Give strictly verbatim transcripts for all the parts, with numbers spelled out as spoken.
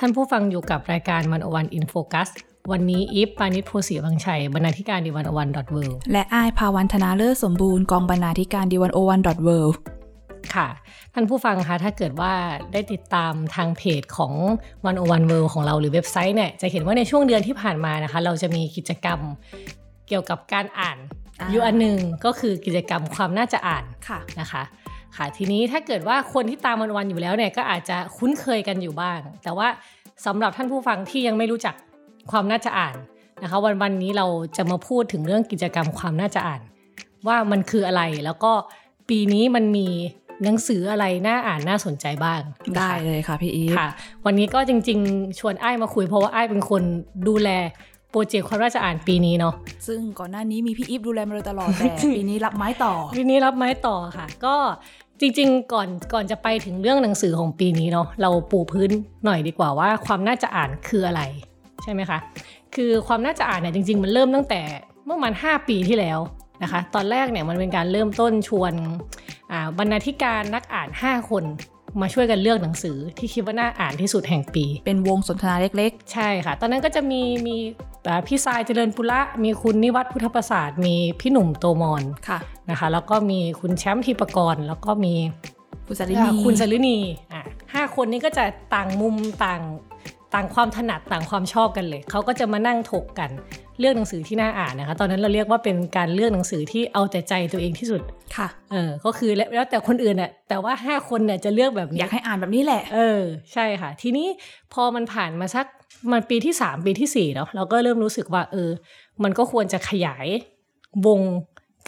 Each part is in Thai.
ท่านผู้ฟังอยู่กับรายการหนึ่งศูนย์หนึ่ง In Focus วันนี้อีฟปานิชโพสีวังชัยบรรณาธิการ ดี หนึ่งศูนย์หนึ่ง.world และอ้ายภาวันธนาเลิศสมบูรณ์กองบรรณาธิการ ดี หนึ่งศูนย์หนึ่ง.world ค่ะท่านผู้ฟังคะถ้าเกิดว่าได้ติดตามทางเพจของ หนึ่งศูนย์หนึ่ง เวิลด์ ของเราหรือเว็บไซต์เนี่ยจะเห็นว่าในช่วงเดือนที่ผ่านมานะคะเราจะมีกิจกรรมเกี่ยวกับการอ่านอยู่อันนึงก็คือกิจกรรมความน่าจะอ่านนะคะค่ะทีนี้ถ้าเกิดว่าคนที่ตามวันๆอยู่แล้วเนี่ยก็อาจจะคุ้นเคยกันอยู่บ้างแต่ว่าสำหรับท่านผู้ฟังที่ยังไม่รู้จักความน่าจะอ่านนะคะวันๆนี้เราจะมาพูดถึงเรื่องกิจกรรมความน่าจะอ่านว่ามันคืออะไรแล้วก็ปีนี้มันมีหนังสืออะไรน่าอ่านน่าสนใจบ้างได้เลยค่ะพี่อีฟค่ะวันนี้ก็จริงๆชวนอ้ายมาคุยเพราะว่าอ้ายเป็นคนดูแลโปรเจกต์ความน่าจะอ่านปีนี้เนาะซึ่งก่อนหน้านี้มีพี่อีฟดูแลมาโดยตลอดแต่ ปีนี้รับไม้ต่อปีนี้รับไม้ต่อค่ะก็จริงๆก่อนก่อนจะไปถึงเรื่องหนังสือของปีนี้เนาะเราปูพื้นหน่อยดีกว่าว่าความน่าจะอ่านคืออะไรใช่ไหมคะคือความน่าจะอ่านเนี่ยจริงๆมันเริ่มตั้งแต่เมื่อประมาณห้าปีที่แล้วนะคะตอนแรกเนี่ยมันเป็นการเริ่มต้นชวนอ่าบรรณาธิการนักอ่านห้าคนมาช่วยกันเลือกหนังสือที่คิดว่าน่าอ่านที่สุดแห่งปีเป็นวงสนทนาเล็กๆใช่ค่ะตอนนั้นก็จะมีมีพี่ทรายเจริญปุระมีคุณนิวัฒน์พุทธประสาทมีพี่หนุ่มโตมอนค่ะนะคะแล้วก็มีคุณแชมป์ธีปกรแล้วก็มีคุณสฤณีคุณสฤณีอ่ะห้าคนนี้ก็จะต่างมุมต่างต่างความถนัดต่างความชอบกันเลยเขาก็จะมานั่งถกกันเลือกหนังสือที่น่าอ่านนะคะตอนนั้นเราเรียกว่าเป็นการเลือกหนังสือที่เอาแต่ใจตัวเองที่สุดค่ะเออก็คือแล้วแต่คนอื่นน่ะแต่ว่าห้าคนน่ะจะเลือกแบบอยากให้อ่านแบบนี้แหละเออใช่ค่ะทีนี้พอมันผ่านมาสักมันปีที่สามปีที่สี่เนาะเราก็เริ่มรู้สึกว่าเออมันก็ควรจะขยายวง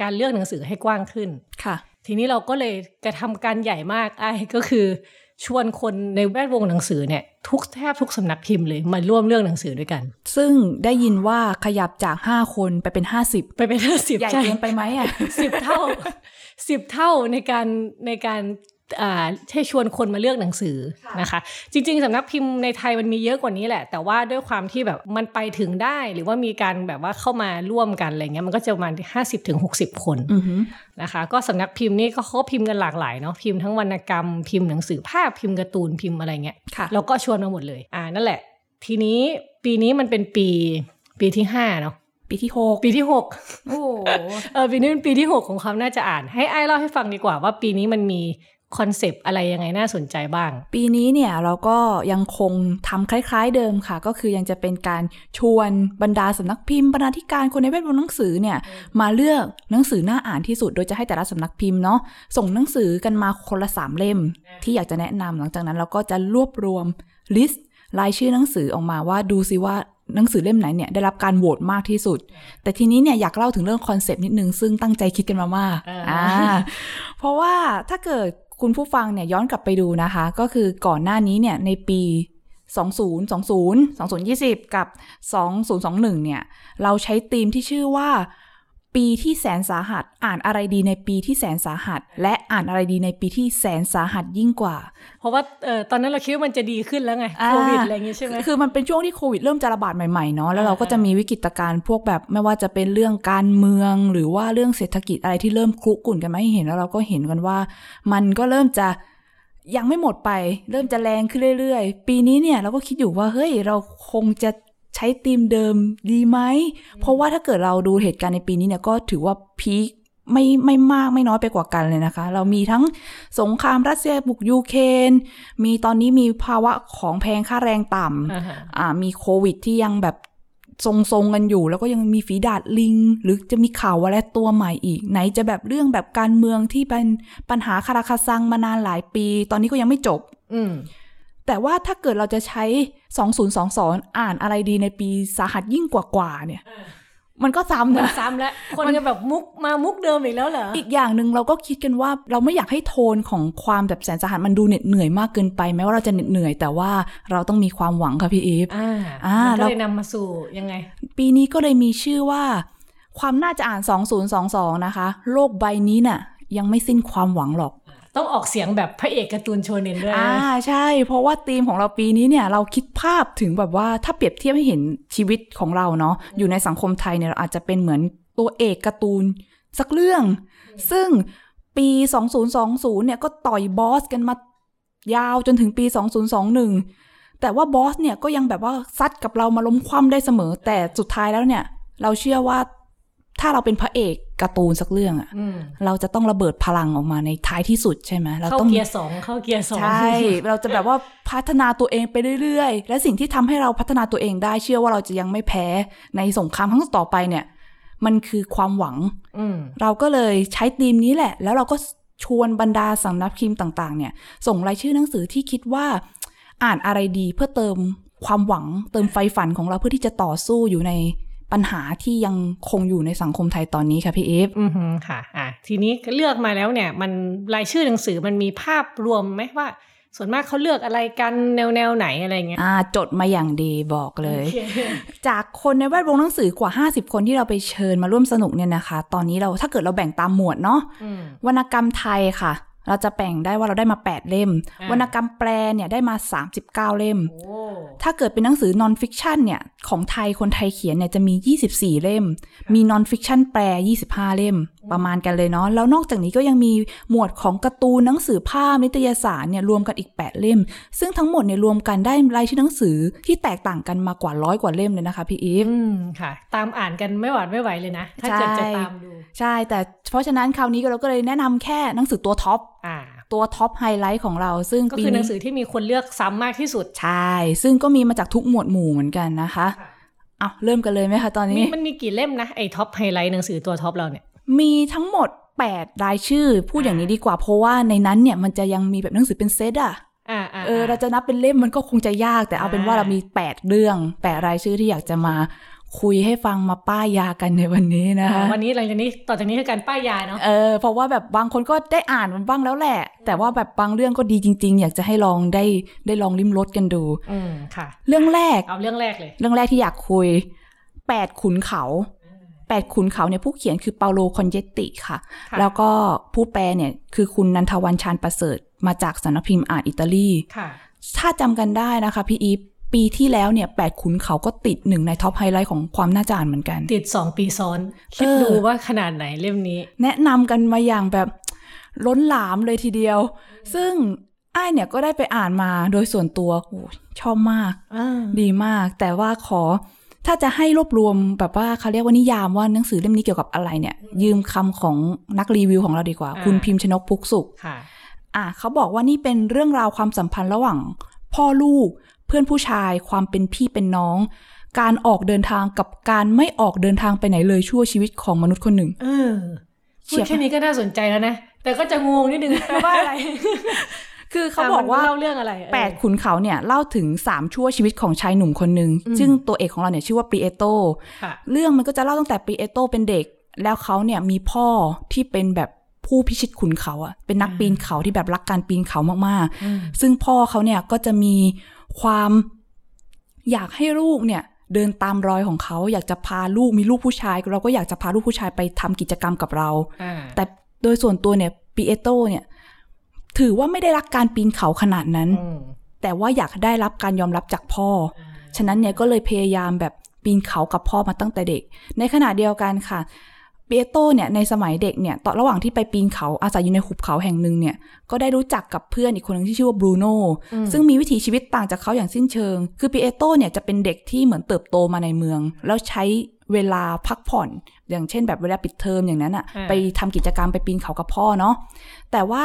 การเลือกหนังสือให้กว้างขึ้นค่ะทีนี้เราก็เลยกระทำการใหญ่มากไอ้ก็คือชวนคนในแวดวงหนังสือเนี่ยทุกแทบทุกสำนักพิมพ์เลยมาร่วมเรื่องหนังสือด้วยกันซึ่งได้ยินว่าขยับจากห้าคนไปเป็นห้าสิบไปเป็นห้าสิบใหญ่เกินไปไหมอ่ะ สิบ เท่า สิบ เท่าในการในการอ่าให้ชวนคนมาเลือกหนังสือนะคะจริงๆสำนักพิมพ์ในไทยมันมีเยอะกว่านี้แหละแต่ว่าด้วยความที่แบบมันไปถึงได้หรือว่ามีการแบบว่าเข้ามาร่วมกันอะไรเงี้ยมันก็จะประมาณ ห้าสิบถึงหกสิบ คนนะคะก็สำนักพิมพ์นี่ก็เขาพิมพ์กันหลากหลายเนาะพิมพ์ทั้งวรรณกรรมพิมพ์หนังสือภาพพิมพ์การ์ตูนพิมพ์อะไรเงี้ยแล้วก็ชวนมาหมดเลยอ่านั่นแหละทีนี้ปีนี้มันเป็นปีปีที่ห้าเนาะปีที่หกปีที่หกโอ้เออปีนี้เป็นปีที่หกของความน่าจะอ่านให้ไอ้เล่าให้ฟังดีกว่าว่าปีนี้มันมีคอนเซปต์อะไรยังไงน่าสนใจบ้างปีนี้เนี่ยเราก็ยังคงทำคล้ายๆเดิมค่ะก็คือยังจะเป็นการชวนบรรดาสำนักพิมพ์บรรณาธิการคนในแวดวงหนังสือเนี่ยมาเลือกหนังสือน่าอ่านที่สุดโดยจะให้แต่ละสำนักพิมพ์เนาะส่งหนังสือกันมาคนละสามเล่มที่อยากจะแนะนำหลังจากนั้นเราก็จะรวบรวมลิสต์รายชื่อหนังสือออกมาว่าดูซิว่าหนังสือเล่มไหนเนี่ยได้รับการโหวตมากที่สุดแต่ทีนี้เนี่ยอยากเล่าถึงเรื่องคอนเซปต์นิดนึงซึ่งตั้งใจคิดกันมามากอ่า เพราะว่าถ้าเกิดคุณผู้ฟังเนี่ยย้อนกลับไปดูนะคะก็คือก่อนหน้านี้เนี่ยในปีสองพันยี่สิบ กับสองพันยี่สิบเอ็ดเนี่ยเราใช้ธีมที่ชื่อว่าปีที่แสนสาหัสอ่านอะไรดีในปีที่แสนสาหัสและอ่านอะไรดีในปีที่แสนสาหัสยิ่งกว่าเพราะว่าเอ่อตอนนั้นเราคิดว่ามันจะดีขึ้นแล้วไงโควิดอะไรอย่างงี้ใช่มั้ยคือมันเป็นช่วงที่โควิดเริ่มจะระบาดใหม่ๆเนาะแล้วเราก็จะมีวิกฤตการณ์พวกแบบไม่ว่าจะเป็นเรื่องการเมืองหรือว่าเรื่องเศรษฐกิจอะไรที่เริ่มคลุกกลุ่นกันมาให้เห็นแล้วเราก็เห็นกันว่ามันก็เริ่มจะยังไม่หมดไปเริ่มจะแรงขึ้นเรื่อยๆปีนี้เนี่ยเราก็คิดอยู่ว่าเฮ้ยเราคงจะใช้ธีมเดิมดีไหมเพราะว่าถ้าเกิดเราดูเหตุการณ์ในปีนี้เนี่ยก็ถือว่าพีคไม่ไม่มากไม่น้อยไปกว่ากันเลยนะคะเรามีทั้งสงครามรัสเซียบุกยูเครนมีตอนนี้มีภาวะของแพงค่าแรงต่ำอ่ามีโควิดที่ยังแบบทรงๆกันอยู่แล้วก็ยังมีฝีดาษลิงหรือจะมีข่าวอะไรตัวใหม่อีกไหนจะแบบเรื่องแบบการเมืองที่เป็นปัญหาคาราคาซังมานานหลายปีตอนนี้ก็ยังไม่จบอืมแต่ว่าถ้าเกิดเราจะใช้สองพันยี่สิบสองอ่านอะไรดีในปีสาหัสยิ่งกว่าๆเนี่ย มันก็ซ้ำนะซ้ำแล้วคนจะแบบมุกมามุกเดิมอีกแล้วเหรออีกอย่างนึงเราก็คิดกันว่าเราไม่อยากให้โทนของความแบบแสนสาหัสมันดูเหน็ดเหนื่อยมากเกินไปแม้ว่าเราจะเหน็ดเหนื่อยแต่ว่าเราต้องมีความหวังค่ะพี่อีฟอ่าอ่าเราเลยนำมาสู่ยังไงปีนี้ก็เลยมีชื่อว่าความน่าจะอ่านสองพันยี่สิบสองนะคะโลกใบนี้น่ะยังไม่สิ้นความหวังหรอกต้องออกเสียงแบบพระเอกการ์ตูนโชเน็นด้วยอ่าใช่เพราะว่าธีมของเราปีนี้เนี่ยเราคิดภาพถึงแบบว่าถ้าเปรียบเทียบให้เห็นชีวิตของเราเนาะอยู่ในสังคมไทยเนี่ยเราอาจจะเป็นเหมือนตัวเอกการ์ตูนสักเรื่องซึ่งปีสองพันยี่สิบเนี่ยก็ต่อยบอสกันมายาวจนถึงปีสองพันยี่สิบเอ็ดแต่ว่าบอสเนี่ยก็ยังแบบว่าซัดกับเรามาล้มคว่ำได้เสมอแต่สุดท้ายแล้วเนี่ยเราเชื่อว่าถ้าเราเป็นพระเอกการ์ตูนสักเรื่องอ่ะเราจะต้องระเบิดพลังออกมาในท้ายที่สุดใช่ไหมเราต้องเข้าเกียร์สองเข้าเกียร์สองใช่เราจะแบบว่าพัฒนาตัวเองไปเรื่อยๆและสิ่งที่ทำให้เราพัฒนาตัวเองได้เชื่อว่าเราจะยังไม่แพ้ในสงครามครั้งต่อไปเนี่ยมันคือความหวังเราก็เลยใช้ธีมนี้แหละแล้วเราก็ชวนบรรดาสำนักพิมพ์ต่างๆเนี่ยส่งรายชื่อหนังสือที่คิดว่าอ่านอะไรดีเพื่อเติมความหวังเติมไฟฝันของเราเพื่อที่จะต่อสู้อยู่ในปัญหาที่ยังคงอยู่ในสังคมไทยตอนนี้ค่ะพี่เอฟอือฮึค่ะอ่ะทีนี้เลือกมาแล้วเนี่ยมันรายชื่อหนังสือมันมีภาพรวมไหมว่าส่วนมากเขาเลือกอะไรกันแนวแนวไหนอะไรเงี้ยอ่าจดมาอย่างดีบอกเลย okay. จากคนในแวดวงหนังสือกว่าห้าสิบคนที่เราไปเชิญมาร่วมสนุกเนี่ยนะคะตอนนี้เราถ้าเกิดเราแบ่งตามหมวดเนาะวรรณกรรมไทยค่ะเราจะแบ่งได้ว่าเราได้มาแปดเล่มวรรณกรรมแปลเนี่ยได้มาสามสิบเก้าเล่มถ้าเกิดเป็นหนังสือนอนฟิกชันเนี่ยของไทยคนไทยเขียนเนี่ยจะมียี่สิบสี่เล่มมีนอนฟิกชันแปลยี่สิบห้าเล่มประมาณกันเลยเนาะแล้วนอกจากนี้ก็ยังมีหมวดของการ์ตูนหนังสือภาพนิตยสารเนี่ยรวมกันอีกแปดเล่มซึ่งทั้งหมดเนี่ยรวมกันได้รายชื่อหนังสือที่แตกต่างกันมากว่าหนึ่งร้อยกว่าเล่มเลยนะคะพี่อีฟอืมค่ะตามอ่านกันไม่หวาดไม่ไหวเลยนะถ้าเกิดจะตามดูใช่แต่เพราะฉะนั้นคราวนี้เราก็เลยแนะนำแค่หนังสือตัวท็อปตัวท็อปไฮไลท์ของเราซึ่งก็คือหนังสือที่มีคนเลือกซ้ำมากที่สุดใช่ซึ่งก็มีมาจากทุกหมวดหมู่เหมือนกันนะคะอ้าวเริ่มกันเลยไหมคะตอนนี้มันมีกี่เล่มนะไอ้ท็อปไฮไลท์หนังสือตัวท็อปเราเนี่ยมีทั้งหมดแปดรายชื่อพูดอย่างนี้ดีกว่าเพราะว่าในนั้นเนี่ยมันจะยังมีแบบหนังสือเป็นเซตอ่ะเออเราจะนับเป็นเล่มมันก็คงจะยากแต่เอาเป็นว่าเรามีแปดเรื่องแปดรายชื่อที่อยากจะมาคุยให้ฟังมาป้ายยากันในวันนี้นะคะวันนี้หลังจากนี้ต่อจากนี้คือการป้ายยาเนาะเออเพราะว่าแบบบางคนก็ได้อ่านมันบ้างแล้วแหละแต่ว่าแบบบางเรื่องก็ดีจริงๆอยากจะให้ลองได้ได้ลองลิ้มรสกันดูอืมค่ะเรื่องแรกเอาเรื่องแรกเลยเรื่องแรกที่อยากคุยแปดขุนเขาแปดขุนเขาเนี่ยผู้เขียนคือเปาโลคอนเยติค่ะแล้วก็ผู้แปลเนี่ยคือคุณนันทวันชาญประเสริฐมาจากสำนักพิมพ์อ่านอิตาลีค่ะถ้าจำกันได้นะคะพี่อีฟปีที่แล้วเนี่ยแปดขุนเขาก็ติดหนึ่งในท็อปไฮไลท์ของความน่าจะอ่านเหมือนกันติดสองปีซ้อนคิดดูว่าขนาดไหนเล่มนี้แนะนำกันมาอย่างแบบล้นหลามเลยทีเดียวซึ่งอ้ายเนี่ยก็ได้ไปอ่านมาโดยส่วนตัวโอ้ชอบมากดีมากแต่ว่าขอถ้าจะให้รวบรวมแบบว่าเขาเรียกว่านิยามว่าหนังสือเล่มนี้เกี่ยวกับอะไรเนี่ยยืมคำของนักรีวิวของเราดีกว่าคุณพิมพ์ชนกพุกสุขอ่ะเขาบอกว่านี่เป็นเรื่องราวความสัมพันธ์ระหว่างพ่อลูกเพื่อนผู้ชายความเป็นพี่เป็นน้องการออกเดินทางกับการไม่ออกเดินทางไปไหนเลยชั่วชีวิตของมนุษย์คนหนึ่งเออพูดแค่นี้ก็น่าสนใจแล้วนะแต่ก็จะงงนิดนึงแปลว่าอะไร คือเขาบอกว่าเล่าเรื่องอะไรแปดขุนเขาเนี่ยเล่าถึงสามชั่วชีวิตของชายหนุ่มคนหนึ่งซึ่งตัวเอกของเราเนี่ยชื่อว่าปรีเอโตเรื่องมันก็จะเล่าตั้งแต่ปรีเอโตเป็นเด็กแล้วเขาเนี่ยมีพ่อที่เป็นแบบผู้พิชิตขุนเขาอ่ะเป็นนักปีนเขาที่แบบรักการปีนเขามากๆซึ่งพ่อเขาเนี่ยก็จะมีความอยากให้ลูกเนี่ยเดินตามรอยของเขาอยากจะพาลูกมีลูกผู้ชายเราก็อยากจะพาลูกผู้ชายไปทำกิจกรรมกับเราแต่โดยส่วนตัวเนี่ยปีเอโตเนี่ยถือว่าไม่ได้รักการปีนเขาขนาดนั้นแต่ว่าอยากได้รับการยอมรับจากพ่อฉะนั้นเนี่ยก็เลยพยายามแบบปีนเขากับพ่อมาตั้งแต่เด็กในขณะเดียวกันค่ะปีเอโตเนี่ยในสมัยเด็กเนี่ยตอนระหว่างที่ไปปีนเขาอาศัยอยู่ในหุบเขาแห่งหนึ่งเนี่ยก็ได้รู้จักกับเพื่อนอีกคนนึงที่ชื่อว่าบรูโน่ซึ่งมีวิถีชีวิตต่างจากเขาอย่างสิ้นเชิงคือปีเอโตเนี่ยจะเป็นเด็กที่เหมือนเติบโตมาในเมืองแล้วใช้เวลาพักผ่อนอย่างเช่นแบบเวลาปิดเทอมอย่างนั้นอ่ะไปทำกิจกรรมไปปีนเขากับพ่อเนาะแต่ว่า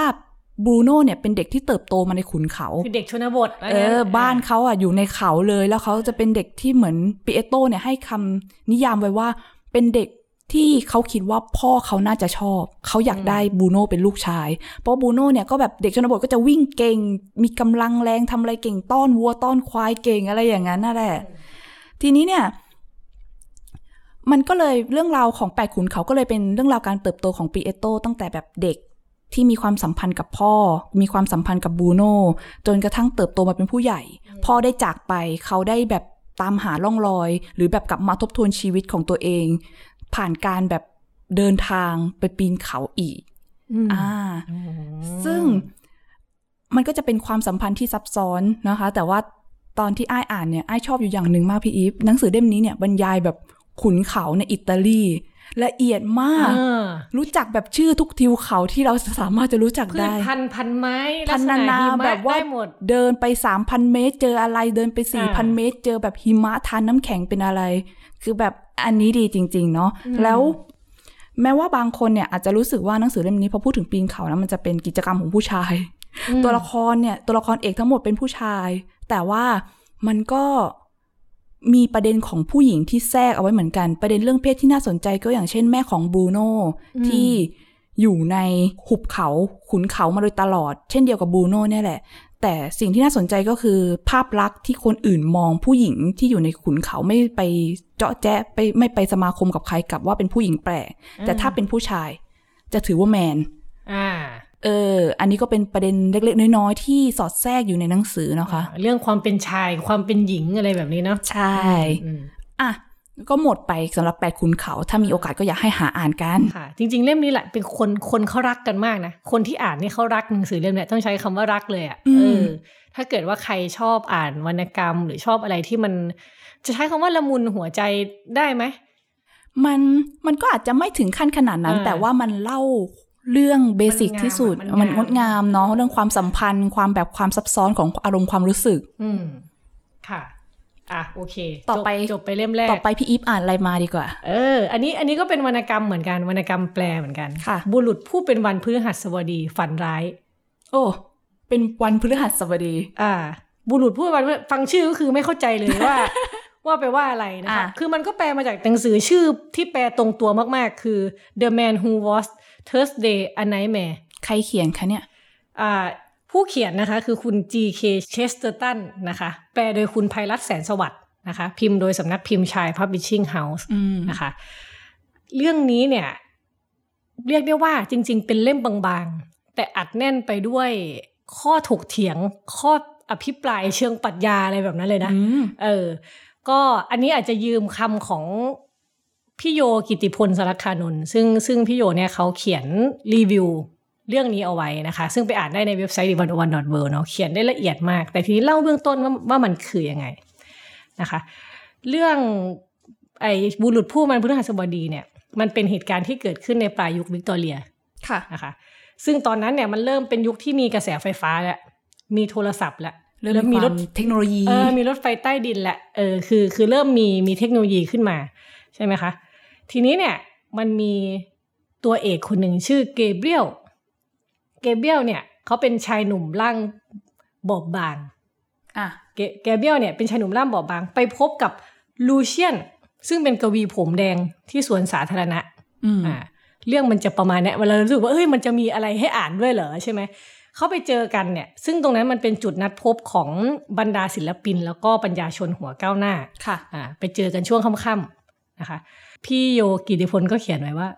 บรูโน่เนี่ยเป็นเด็กที่เติบโตมาในขุนเขาคือเด็กชนบทเออบ้านเขาอ่ะอยู่ในเขาเลยแล้วเขาจะเป็นเด็กที่เหมือนปีเอโตเนี่ยให้คำนิยามไว้ว่าเป็นเด็กที่เขาคิดว่าพ่อเขาน่าจะชอบเขาอยากได้บูโน่เป็นลูกชายเพราะบูโน่เนี่ยก็แบบเด็กชนบทก็จะวิ่งเก่งมีกำลังแรงทำอะไรเก่งต้อนวัวต้อนควายเก่งอะไรอย่างนั้นน่ะแหละทีนี้เนี่ย มันก็เลยเรื่องราวของแปดขุนเขาก็เลยเป็นเรื่องราวการเติบโตของปีเอโต้ตั้งแต่แบบเด็กที่มีความสัมพันธ์กับพ่อมีความสัมพันธ์กับบูโน่จนกระทั่งเติบโตมาเป็นผู้ใหญ่พ่อได้จากไปเขาได้แบบตามหาร่องรอยหรือแบบกลับมาทบทวนชีวิตของตัวเองผ่านการแบบเดินทางไปปีนเขาอีกอ่าซึ่งมันก็จะเป็นความสัมพันธ์ที่ซับซ้อนนะคะแต่ว่าตอนที่อ้ายอ่านเนี่ยอ้ายชอบอยู่อย่างหนึ่งมากพี่อีฟหนังสือเล่มนี้เนี่ยบรรยายแบบขุนเขาในอิตาลีละเอียดมากรู้จักแบบชื่อทุกทิวเขาที่เราสามารถจะรู้จักได้พันพันไม้ลักษณะหิมะแบบว่าเดินไป สามพัน เมตรเจออะไรเดินไป สี่พัน เมตรเจอแบบหิมะทานน้ำแข็งเป็นอะไรคือแบบอันนี้ดีจริงๆเนาะแล้วแม้ว่าบางคนเนี่ยอาจจะรู้สึกว่าหนังสือเล่มนี้พอพูดถึงปีนเขาแล้วมันจะเป็นกิจกรรมของผู้ชายตัวละครเนี่ยตัวละครเอกทั้งหมดเป็นผู้ชายแต่ว่ามันก็มีประเด็นของผู้หญิงที่แทรกเอาไว้เหมือนกันประเด็นเรื่องเพศที่น่าสนใจก็อย่างเช่นแม่ของบรูโน่ที่อยู่ในหุบเขาขุนเขามาโดยตลอดเช่นเดียวกับบรูโน่เนี่ยแหละแต่สิ่งที่น่าสนใจก็คือภาพลักษณ์ที่คนอื่นมองผู้หญิงที่อยู่ในขุนเขาไม่ไปเจาะแจ๊ะไปไม่ไปสมาคมกับใครกับว่าเป็นผู้หญิงแปลกแต่ถ้าเป็นผู้ชายจะถือว่าแมนอ่าเอออันนี้ก็เป็นประเด็นเล็กๆน้อยๆที่สอดแทรกอยู่ในหนังสือนะคะเรื่องความเป็นชายความเป็นหญิงอะไรแบบนี้เนาะใช่อ่ะก็หมดไปสำหรับแปดขุนเขาถ้ามีโอกาสก็อยากให้หาอ่านกันค่ะจริงๆเล่มนี้แหละเป็นคนคนเขารักกันมากนะคนที่อ่านนี่เขารักหนังสือเล่มนี้ต้องใช้คำว่ารักเลยอ่ะเออถ้าเกิดว่าใครชอบอ่านวรรณกรรมหรือชอบอะไรที่มันจะใช้คำว่าละมุนหัวใจได้ไหมมันมันก็อาจจะไม่ถึงขั้นขนาดนั้นแต่ว่ามันเล่าเรื่องเบสิกที่สุดมันงดงามเนาะเรื่องความสัมพันธ์ความแบบความซับซ้อนของอารมณ์ความรู้สึกอืมค่ะอ่ะโอเคต่อไปจบไปเล่มแรกต่อไปพี่อีฟอ่านอะไรมาดีกว่าเอออันนี้อันนี้ก็เป็นวรรณกรรมเหมือนกันวรรณกรรมแปลเหมือนกันค่ะบุรุษผู้เป็นวันพฤหัสบดีฝันร้ายโอ้เป็นวันพฤหัสบดีอ่าบุรุษผู้เป็นวันฟังชื่อก็คือไม่เข้าใจเลยว่า ว่าไปว่าอะไรนะคะคือมันก็แปลมาจากหนังสือชื่อที่แปลตรงตัวมากๆคือ The Man Who Was Thursday A Nightmare ใครเขียนคะเนี่ยอ่าผู้เขียนนะคะคือคุณ จี เค Chesterton นะคะแปลโดยคุณไพรัตน์แสนสวัสดิ์นะคะพิมพ์โดยสำนักพิมพ์ชาย Publishing House นะคะเรื่องนี้เนี่ยเรียกได้ว่าจริงๆเป็นเล่มบางๆแต่อัดแน่นไปด้วยข้อถกเถียงข้ออภิปรายเชิงปรัชญาอะไรแบบนั้นเลยนะเออก็อันนี้อาจจะยืมคำของพี่โยกิติพลสารคานนท์ซึ่งซึ่งพี่โยเนี่ยเขาเขียนรีวิวเรื่องนี้เอาไว้นะคะซึ่งไปอ่านได้ในเว็บไซต์ เดอะ วัน โอ วัน ดอท เวิลด์ เนาะเขียนได้ละเอียดมากแต่ทีนี้เล่าเบื้องต้นว่าว่ามันคือยังไงนะคะเรื่องไอ้บุรุษผู้มันพฤหัสบดีเนี่ยมันเป็นเหตุการณ์ที่เกิดขึ้นในปลายยุควิกตอเรียค่ะนะคะซึ่งตอนนั้นเนี่ยมันเริ่มเป็นยุคที่มีกระแสไฟฟ้าแล้วมีโทรศัพท์แล้วเริ่มมีรถเทคโนโลยีเออมีรถไฟใต้ดินละเออคือคือเริ่มมีมีเทคโนโลยีขึ้นมาใช่ไหมคะทีนี้เนี่ยมันมีตัวเอกคนหนึ่งชื่อเกเบรียลเกเบรียลเนี่ยเขาเป็นชายหนุ่มร่างบอบบางอ่ะเกเกเบรียลเนี่ยเป็นชายหนุ่มร่างบอบบางไปพบกับลูเชียนซึ่งเป็นกวีผมแดงที่สวนสาธารณะอ่าเรื่องมันจะประมาณนี้เวลาเรารู้สึกว่าเอ้ยมันจะมีอะไรให้อ่านด้วยเหรอใช่ไหมเขาไปเจอกันเนี่ยซึ่งตรงนั้นมันเป็นจุดนัดพบของบรรดาศิลปินแล้วก็ปัญญาชนหัวก้าวหน้าค่ะอ่าไปเจอกันช่วงค่ำๆนะคะพี่โยกิติพลก็เขียนไว้ว่า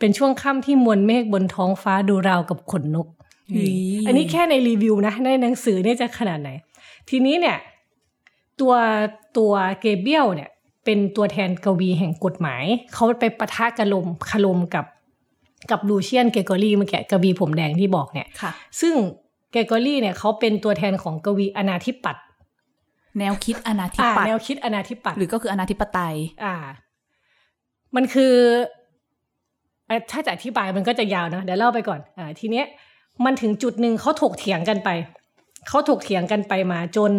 เป็นช่วงค่ำที่มวลเมฆบนท้องฟ้าดูราวกับขนนก อ, อันนี้แค่ในรีวิวนะในหนังสือเนี่ยจะขนาดไหนทีนี้เนี่ยตัวตัวเกเบรียลเนี่ยเป็นตัวแทนกวีแห่งกฎหมายเขาไปปะทะกะลมคลมกับกับลูเชียนเกเกอรี่เมื่อกี้กวีผมแดงที่บอกเนี่ยซึ่งเกเกอรี่เนี่ยเขาเป็นตัวแทนของกวีอนาธิปัตย์แนวคิดอนาธิปัตย์แนวคิดอนาธิปัตย์หรือก็คืออนาธิปไตยอ่ามันคือถ้าจะอธิบายมันก็จะยาวนะเดี๋ยวเล่าไปก่อนอทีเนี้ยมันถึงจุดหนึ่งเขาถกเถียงกันไปเขาถกเถียงกันไปมาจน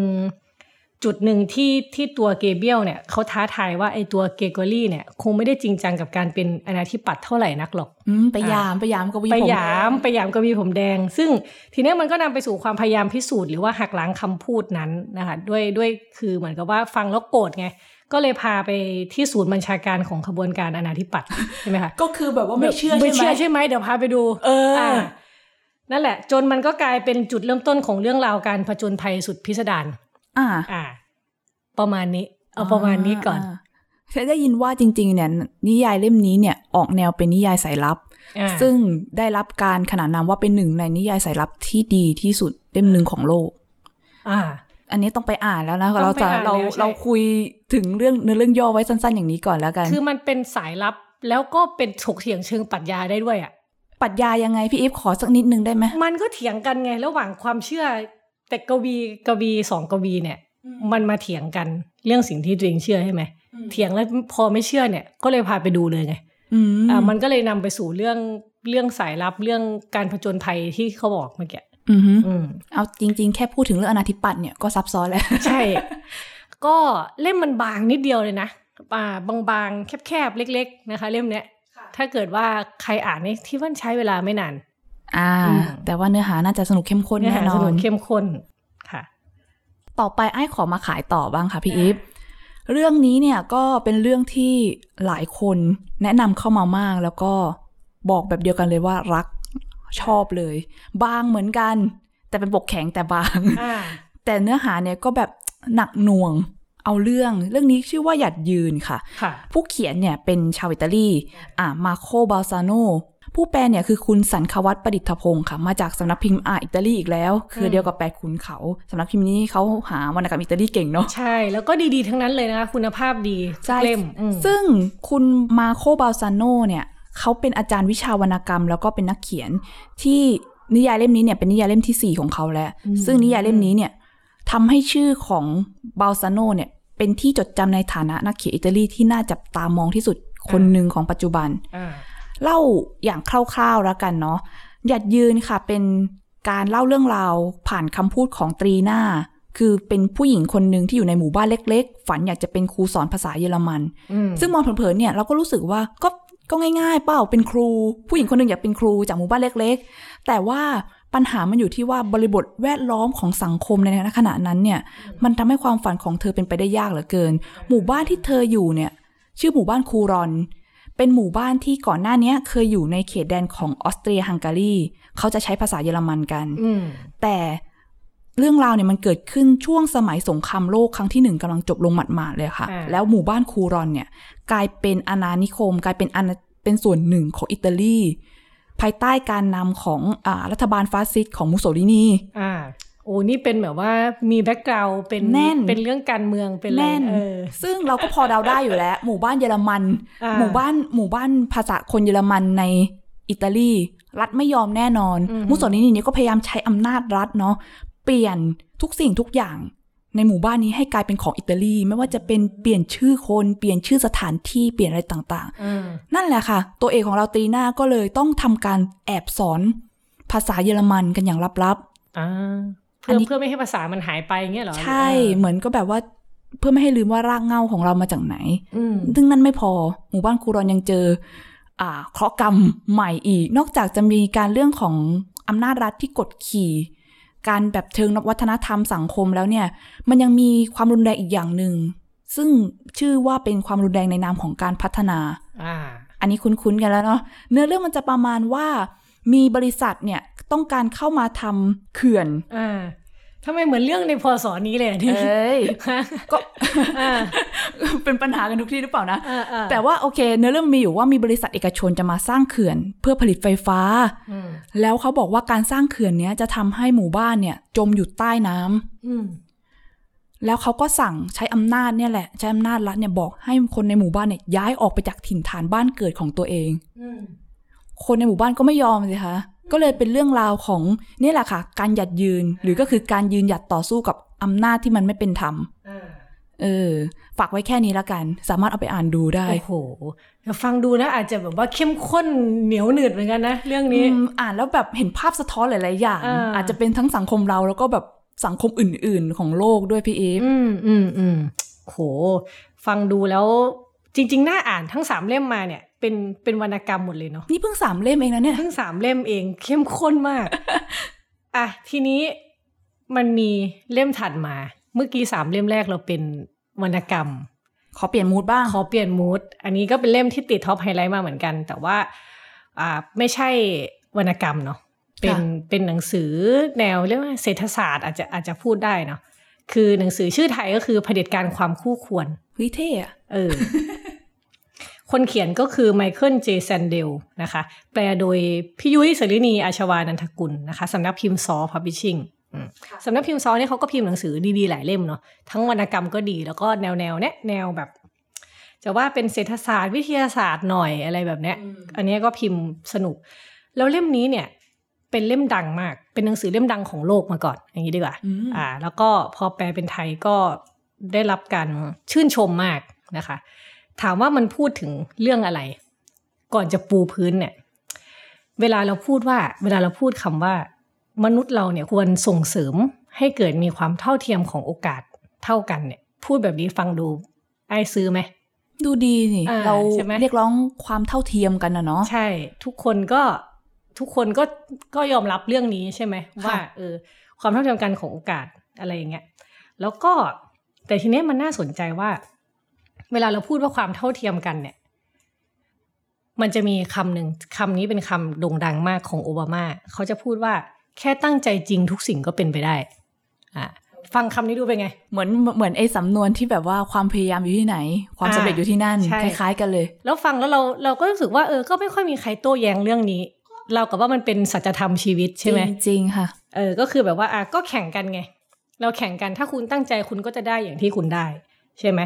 จุดหนึ่งที่ที่ตัวเกเบรียลเนี่ยเขาท้าทายว่าไอ้ตัวเกเกอรี่เนี่ยคงไม่ได้จริงจังกับการเป็นอนาธิปัตย์เท่าไหร่นักหรอกไปยามไปยามกวีผมไปยามไปยามกวีผมแดงซึ่งทีเนี้ยมันก็นำไปสู่ความพยายามพิสูจน์หรือว่าหักล้างคำพูดนั้นนะคะด้วยด้วยคือเหมือนกับว่าฟังแล้วโกรธไงก็เลยพาไปที่ศูนย์บัญชาการของขบวนการอนาธิปัตย์ใช่ไหมคะก็คือแบบว่าไม่เชื่อใช่ไหมไม่เชื่อใช่ไหมเดี๋ยวพาไปดูเออนั่นแหละจนมันก็กลายเป็นจุดเริ่มต้นของเรื่องราวการผจญภัยสุดพิสดารอ่าอ่าประมาณนี้เอาประมาณนี้ก่อน ฉันได้ยินว่าจริงๆเนี่ยนิยายเล่มนี้เนี่ยออกแนวเป็นนิยายสายลับซึ่งได้รับการขนานนามว่าเป็นหนึ่งในนิยายสายลับที่ดีที่สุดเล่มนึงของโลกอ่าอันนี้ต้องไปอ่านแล้วนะเราจะเราเราคุยถึงเรื่องเนื้อเรื่องย่อไว้สั้นๆอย่างนี้ก่อนแล้วกันคือมันเป็นสายลับแล้วก็เป็นถกเถียงเชิงปรัชญาได้ด้วยอ่ะปรัชญายังไงพี่อีฟขอสักนิดนึงได้ไหมมันก็เถียงกันไงระหว่างความเชื่อแต่กวีกวีสองกวีเนี่ยมันมาเถียงกันเรื่องสิ่งที่ตัวเองเชื่อใช่ไหมเถียงแล้วพอไม่เชื่อเนี่ยก็เลยพาไปดูเลยไงอ่ามันก็เลยนำไปสู่เรื่องเรื่องสายลับเรื่องการผจญภัยที่เขาบอกเมื่อกี้อืมเอาจริงๆแค่พูดถึงเรื่องอนาธิปัตย์เนี่ยก็ซับซ้อนแล้วใช่ ก็เล่มมันบางนิดเดียวเลยนะอ่าบางๆแคบๆเล็กๆนะคะเล่มเนี้ยถ้าเกิดว่าใครอ่านนี่ที่ว่าใช้เวลาไม่นานอ่าแต่ว่าเนื้อหาน่าจะสนุกเข้มข้นแน่นอนสนุกเข้มข้นค่ะต่อไปไอ้ขอมาขายต่อบ้างค่ะพี่อีฟเรื่องนี้เนี่ยก็เป็นเรื่องที่หลายคนแนะนำเข้ามามากแล้วก็บอกแบบเดียวกันเลยว่ารักชอบเลยบางเหมือนกันแต่เป็นปกแข็งแต่บางแต่เนื้อหาเนี่ยก็แบบหนักหน่วงเอาเรื่องเรื่องนี้ชื่อว่าหยัดยืนค่ะผู้เขียนเนี่ยเป็นชาวอิตาลีอ่า Marco Balsano ผู้แปลเนี่ยคือคุณสันควัตประดิษฐพงศ์ค่ะมาจากสำนักพิมพ์อ่าอิตาลีอีกแล้วคือเดียวกับแปดขุนเขาสำนักพิมพ์นี้เขาหาวรรณกรรมอิตาลีเก่งเนาะใช่แล้วก็ดีๆทั้งนั้นเลยนะคะคุณภาพดีเล่มซึ่งคุณ Marco Balsano เนี่ยเขาเป็นอาจารย์วิชาวรรณกรรมแล้วก็เป็นนักเขียนที่นิยายเล่มนี้เนี่ยเป็นนิยายเล่มที่สี่ของเขาแล้วซึ่งนิยายเล่มนี้เนี่ยทำให้ชื่อของบาลซาโนเนี่ยเป็นที่จดจำในฐานะนักเขียนอิตาลีที่น่าจับตามองที่สุดคนหนึ่งของปัจจุบันเล่าอย่างคร่าวๆแล้วกันเนาะหยัดยืนค่ะเป็นการเล่าเรื่องราวผ่านคำพูดของตรีน่าคือเป็นผู้หญิงคนหนึ่งที่อยู่ในหมู่บ้านเล็กๆฝันอยากจะเป็นครูสอนภาษาเยอรมันซึ่งมองเผินๆเนี่ยเราก็รู้สึกว่าก็ก็ง่ายๆเปล่าเป็นครูผู้หญิงคนหนึ่งอยากเป็นครูจากหมู่บ้านเล็กๆแต่ว่าปัญหามันอยู่ที่ว่าบริบทแวดล้อมของสังคมในขณะนั้นเนี่ยมันทำให้ความฝันของเธอเป็นไปได้ยากเหลือเกินหมู่บ้านที่เธออยู่เนี่ยชื่อหมู่บ้านคูรอนเป็นหมู่บ้านที่ก่อนหน้านี้เคยอยู่ในเขตแดนของออสเตรียฮังการีเขาจะใช้ภาษาเยอรมันกันแต่เรื่องราวเนี่ยมันเกิดขึ้นช่วงสมัยสงครามโลกครั้งที่หนึ่งกำลังจบลงหมาดๆเลยค่ะแล้วหมู่บ้านคูรอนเนี่ยกลายเป็นอาณานิคมกลายเป็นอาณาเป็นส่วนหนึ่งของอิตาลีภายใต้การนำของอ่ารัฐบาลฟาสซิสต์ของมุสโสลินีอ่าโอ้นี่เป็นแบบว่ามีแบ็คกราวด์เป็นแน่นเป็นเรื่องการเมืองเป็นแน่นเออซึ่งเราก็พอเดาได้อยู่แล้วหมู่บ้านเยอรมันหมู่บ้านหมู่บ้านภาษาคนเยอรมันในอิตาลีรัฐไม่ยอมแน่นอนมุสโสลินีเนี่ยก็พยายามใช้อำนาจรัฐเนาะเปลี่ยนทุกสิ่งทุกอย่างในหมู่บ้านนี้ให้กลายเป็นของอิตาลีไม่ว่าจะเป็นเปลี่ยนชื่อคนเปลี่ยนชื่อสถานที่เปลี่ยนอะไรต่างๆนั่นแหละค่ะตัวเอกของเราตรีน่าก็เลยต้องทำการแอบสอนภาษาเยอรมันกันอย่างลับๆเพื่อเพื่อไม่ให้ภาษามันหายไปเงี้ยเหรอใช่เหมือนก็แบบว่าเพื่อไม่ให้ลืมว่ารากเหง้าของเรามาจากไหนซึ่งนั่นไม่พอหมู่บ้านคูรอนยังเจออ่าเคราะห์กรรมใหม่อีกนอกจากจะมีการเรื่องของอำนาจรัฐที่กดขี่การแบบเชิงวัฒนธรรมสังคมแล้วเนี่ยมันยังมีความรุนแรงอีกอย่างหนึ่งซึ่งชื่อว่าเป็นความรุนแรงในนามของการพัฒนา uh. อันนี้คุ้นๆกันแล้วเนาะเนื้อเรื่องมันจะประมาณว่ามีบริษัทเนี่ยต้องการเข้ามาทำเขื่อน uh. ทำไมเหมือนเรื่องในพศนี้เลยเอ้ยก็ uh. เป็นปัญหากันทุกที่หรือเปล่านะ uh, uh. แต่ว่าโอเคเนื้อเรื่องมีอยู่ว่ามีบริษัทเอกชนจะมาสร้างเขื่อนเพื่อผลิตไฟฟ้า uh. แล้วเขาบอกว่าการสร้างเขื่อนเนี้ยจะทำให้หมู่บ้านเนี่ยจมอยู่ใต้น้ำ uh. แล้วเขาก็สั่งใช้อำนาจเนี่ยแหละใช้อำนาจรัฐเนี่ยบอกให้คนในหมู่บ้านเนี่ยย้ายออกไปจากถิ่นฐานบ้านเกิดของตัวเอง uh. คนในหมู่บ้านก็ไม่ยอมสิคะก็เลยเป็นเรื่องราวของนี่แหละค่ะการหยัดยืนหรือก็คือการยืนหยัดต่อสู้กับอำนาจที่มันไม่เป็นธรรมเออฝากไว้แค่นี้ละกันสามารถเอาไปอ่านดูได้โอ้โหฟังดูนะอาจจะแบบว่าเข้มข้นเหนียวหนืดเหมือนกันนะเรื่องนี้อ่านแล้วแบบเห็นภาพสะท้อนหลายๆอย่าง อ, อาจจะเป็นทั้งสังคมเราแล้วก็แบบสังคมอื่นๆของโลกด้วยพี่เอฟอืมอืมอืมโหฟังดูแล้วจริงๆน่าอ่านทั้งสามเล่มมาเนี่ยเป็นเป็นวรรณกรรมหมดเลยเนาะนี่เพิ่งสามเล่มเองนะเนี่ยเพิ่งสามเล่มเองเข้มข้นมากอ่ะทีนี้มันมีเล่มถัดมาเมื่อกี้สามเล่มแรกเราเป็นวรรณกรรมขอเปลี่ยนมูดบ้างขอเปลี่ยนมูดอันนี้ก็เป็นเล่มที่ติดท็อปไฮไลท์มาเหมือนกันแต่ว่าอ่าไม่ใช่วรรณกรรมเนาะเป็นเป็นหนังสือแนวเรียกว่าเศรษฐศาสตร์อาจจะอาจจะพูดได้เนาะคือหนังสือชื่อไทยก็คือเผด็จการความคู่ควรเฮ้ยเท่อะเออ คนเขียนก็คือไมเคิลเจแซนเดลนะคะแปลโดยพี่ยุ้ยศิรินีอาชวานันทกุลนะคะสำนักพิมพ์ซอพับลิชชิ่งสำนักพิมพ์ซอเนี่ยเขาก็พิมพ์หนังสือดีๆหลายเล่มเนาะทั้งวรรณกรรมก็ดีแล้วก็แนวแนวเนี้ยแนวแบบจะว่าเป็นเศรษฐศาสตร์วิทยาศาสตร์หน่อยอะไรแบบเนี้ยอันนี้ก็พิมพ์สนุกแล้วเล่มนี้เนี่ยเป็นเล่มดังมากเป็นหนังสือเล่มดังของโลกมาก่อนอย่างนี้ดีกว่าอ่าแล้วก็พอแปลเป็นไทยก็ได้รับการชื่นชมมากนะคะถามว่ามันพูดถึงเรื่องอะไรก่อนจะปูพื้นเนี่ยเวลาเราพูดว่าเวลาเราพูดคำว่ามนุษย์เราเนี่ยควรส่งเสริมให้เกิดมีความเท่าเทียมของโอกาสเท่ากันเนี่ยพูดแบบนี้ฟังดูไอ้ซื้อไหมดูดีนี่เราเรียกร้องความเท่าเทียมกันนะเนาะใช่ทุกคนก็ทุกคนก็ก็ยอมรับเรื่องนี้ใช่ไหมว่าเออความเท่าเทียมกันของโอกาสอะไรอย่างเงี้ยแล้วก็แต่ทีนี้มันน่าสนใจว่าเวลาเราพูดว่าความเท่าเทียมกันเนี่ยมันจะมีคำหนึ่งคำนี้เป็นคำโด่งดังมากของโอบามาเขาจะพูดว่าแค่ตั้งใจจริงทุกสิ่งก็เป็นไปได้อ่ะฟังคำนี้ดูเป็นไงเหมือนเหมือนไอ้สำนวนที่แบบว่าความพยายามอยู่ที่ไหนความสำเร็จอยู่ที่นั่นคล้ายๆกันเลยแล้วฟังแล้วเราเราก็รู้สึกว่าเออก็ไม่ค่อยมีใครโต้แย้งเรื่องนี้เรากับว่ามันเป็นสัจธรรมชีวิตใช่ไหมจริงๆค่ะเออก็คือแบบว่าอ่ะก็แข่งกันไงเราแข่งกันถ้าคุณตั้งใจคุณก็จะได้อย่างที่คุณได้ใช่ไหม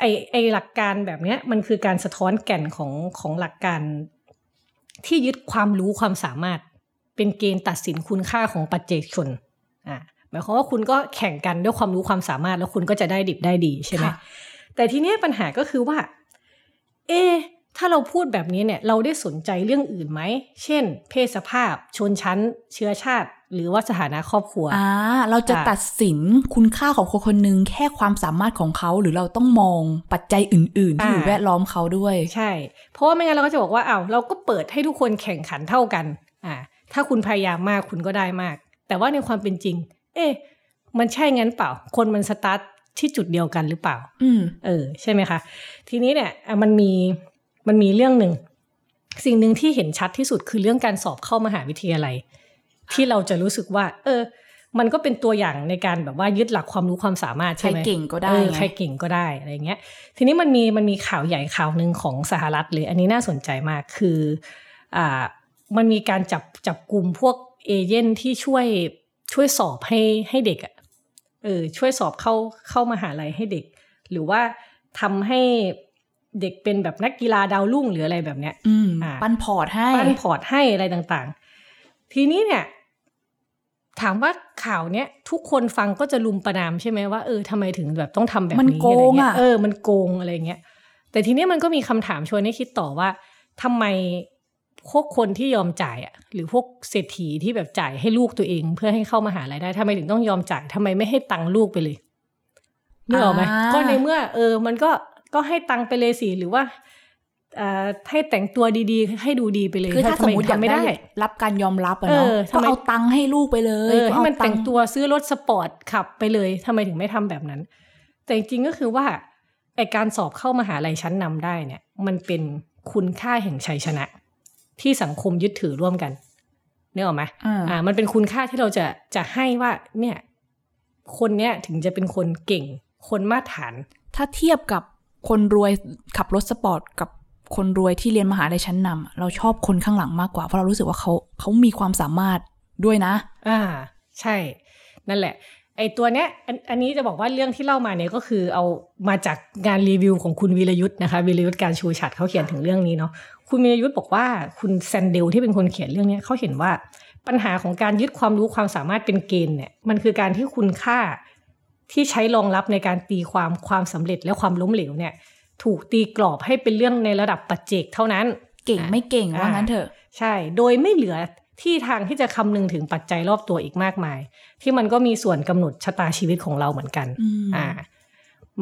ไอไอหลักการแบบเนี้ยมันคือการสะท้อนแก่นของของหลักการที่ยึดความรู้ความสามารถเป็นเกณฑ์ตัดสินคุณค่าของปัจเจกชนอ่าหมายความว่าคุณก็แข่งกันด้วยความรู้ความสามารถแล้วคุณก็จะได้ดิบได้ดีใช่ไหมแต่ทีนี้ปัญหาก็คือว่าเอถ้าเราพูดแบบนี้เนี่ยเราได้สนใจเรื่องอื่นไหมเช่นเพศสภาพชนชั้นเชื้อชาติหรือว่าสถานะครอบครัวอ่าเราจะตัดสินคุณค่าของคนคนนึงแค่ความสามารถของเขาหรือเราต้องมองปัจจัยอื่นๆที่อยู่แวดล้อมเขาด้วยใช่เพราะว่าไม่งั้นเราก็จะบอกว่าอ้าวเราก็เปิดให้ทุกคนแข่งขันเท่ากันอ่าถ้าคุณพยายามมากคุณก็ได้มากแต่ว่าในความเป็นจริงเอ๊ะมันใช่งั้นเปล่าคนมันสตาร์ทที่จุดเดียวกันหรือเปล่าอืมเออใช่ไหมคะทีนี้เนี่ยมันมีมันมีเรื่องหนึ่งสิ่งหนึ่งที่เห็นชัดที่สุดคือเรื่องการสอบเข้ามหาวิทยาลัยที่เราจะรู้สึกว่าเออมันก็เป็นตัวอย่างในการแบบว่ายึดหลักความรู้ความสามารถใช่ไหมใครเก่งก็ได้ใครเก่งก็ได้อะไรเงี้ยทีนี้มันมีมันมีข่าวใหญ่ข่าวนึงของสหรัฐเลยอันนี้น่าสนใจมากคืออ่ามันมีการจับจับกลุ่มพวกเอเจนต์ที่ช่วยช่วยสอบให้ให้เด็กอ่ะเออช่วยสอบเข้าเข้ามหาลัยให้เด็กหรือว่าทำให้เด็กเป็นแบบนักกีฬาดาวรุ่งหรืออะไรแบบเนี้ยปั้นพอร์ตให้ปั้นพอร์ตให้อะไรต่างๆทีนี้เนี่ยถามว่าข่าวเนี้ยทุกคนฟังก็จะลุมประนามใช่ไหมว่าเออทำไมถึงแบบต้องทำแบบนี้อะไรเงี้ยเออมันโกงอะไรเงี้ยแต่ทีนี้มันก็มีคำถามชวนให้คิดต่อว่าทำไมพวกคนที่ยอมจ่ายอ่ะหรือพวกเศรษฐีที่แบบจ่ายให้ลูกตัวเองเพื่อให้เข้ามหาลัยได้ทำไมถึงต้องยอมจ่ายทำไมไม่ให้ตังค์ลูกไปเลยนึกออกไหมก็ในเมื่อเออมันก็ก็ให้ตังค์ไปเลยสิหรือว่าให้แต่งตัวดีๆให้ดูดีไปเลยคือถ้าสมมติอยากได้รับการยอมรับอะเนาะก็เอาตังค์ให้ลูกไปเลยให้มันแต่งตัวซื้อรถสปอร์ตขับไปเลยทำไมถึงไม่ทำแบบนั้นแต่จริงๆก็คือว่าไอการสอบเข้ามหาลัยชั้นนำได้เนี่ยมันเป็นคุณค่าแห่งชัยชนะที่สังคมยึดถือร่วมกันนึกออกไหมอ่ามันเป็นคุณค่าที่เราจะจะให้ว่าเนี่ยคนเนี้ยถึงจะเป็นคนเก่งคนมาตรฐานถ้าเทียบกับคนรวยขับรถสปอร์ตกับคนรวยที่เรียนมหาลัยชั้นนำเราชอบคนข้างหลังมากกว่าเพราะเรารู้สึกว่าเขาเขามีความสามารถด้วยนะอ่าใช่นั่นแหละไอตัวเนี้ย อ, อันนี้จะบอกว่าเรื่องที่เล่ามาเนี่ยก็คือเอามาจากงานรีวิวของคุณวีรยุทธ์นะคะวีรยุทธ์การชูฉัตรเขาเขียนถึงเรื่องนี้เนาะคุณวีรยุทธ์บอกว่าคุณแซนเดลที่เป็นคนเขียนเรื่องนี้เขาเห็นว่าปัญหาของการยึดความรู้ความสามารถเป็นเกณฑ์เนี่ยมันคือการที่คุณค่าที่ใช้รองรับในการตีความความสำเร็จและความล้มเหลวเนี่ยถูกตีกรอบให้เป็นเรื่องในระดับปัจเจกเท่านั้นเก่งไม่เก่งว่างั้นเถอะใช่โดยไม่เหลือที่ทางที่จะคำนึงถึงปัจจัยรอบตัวอีกมากมายที่มันก็มีส่วนกำหนดชะตาชีวิตของเราเหมือนกันอ่า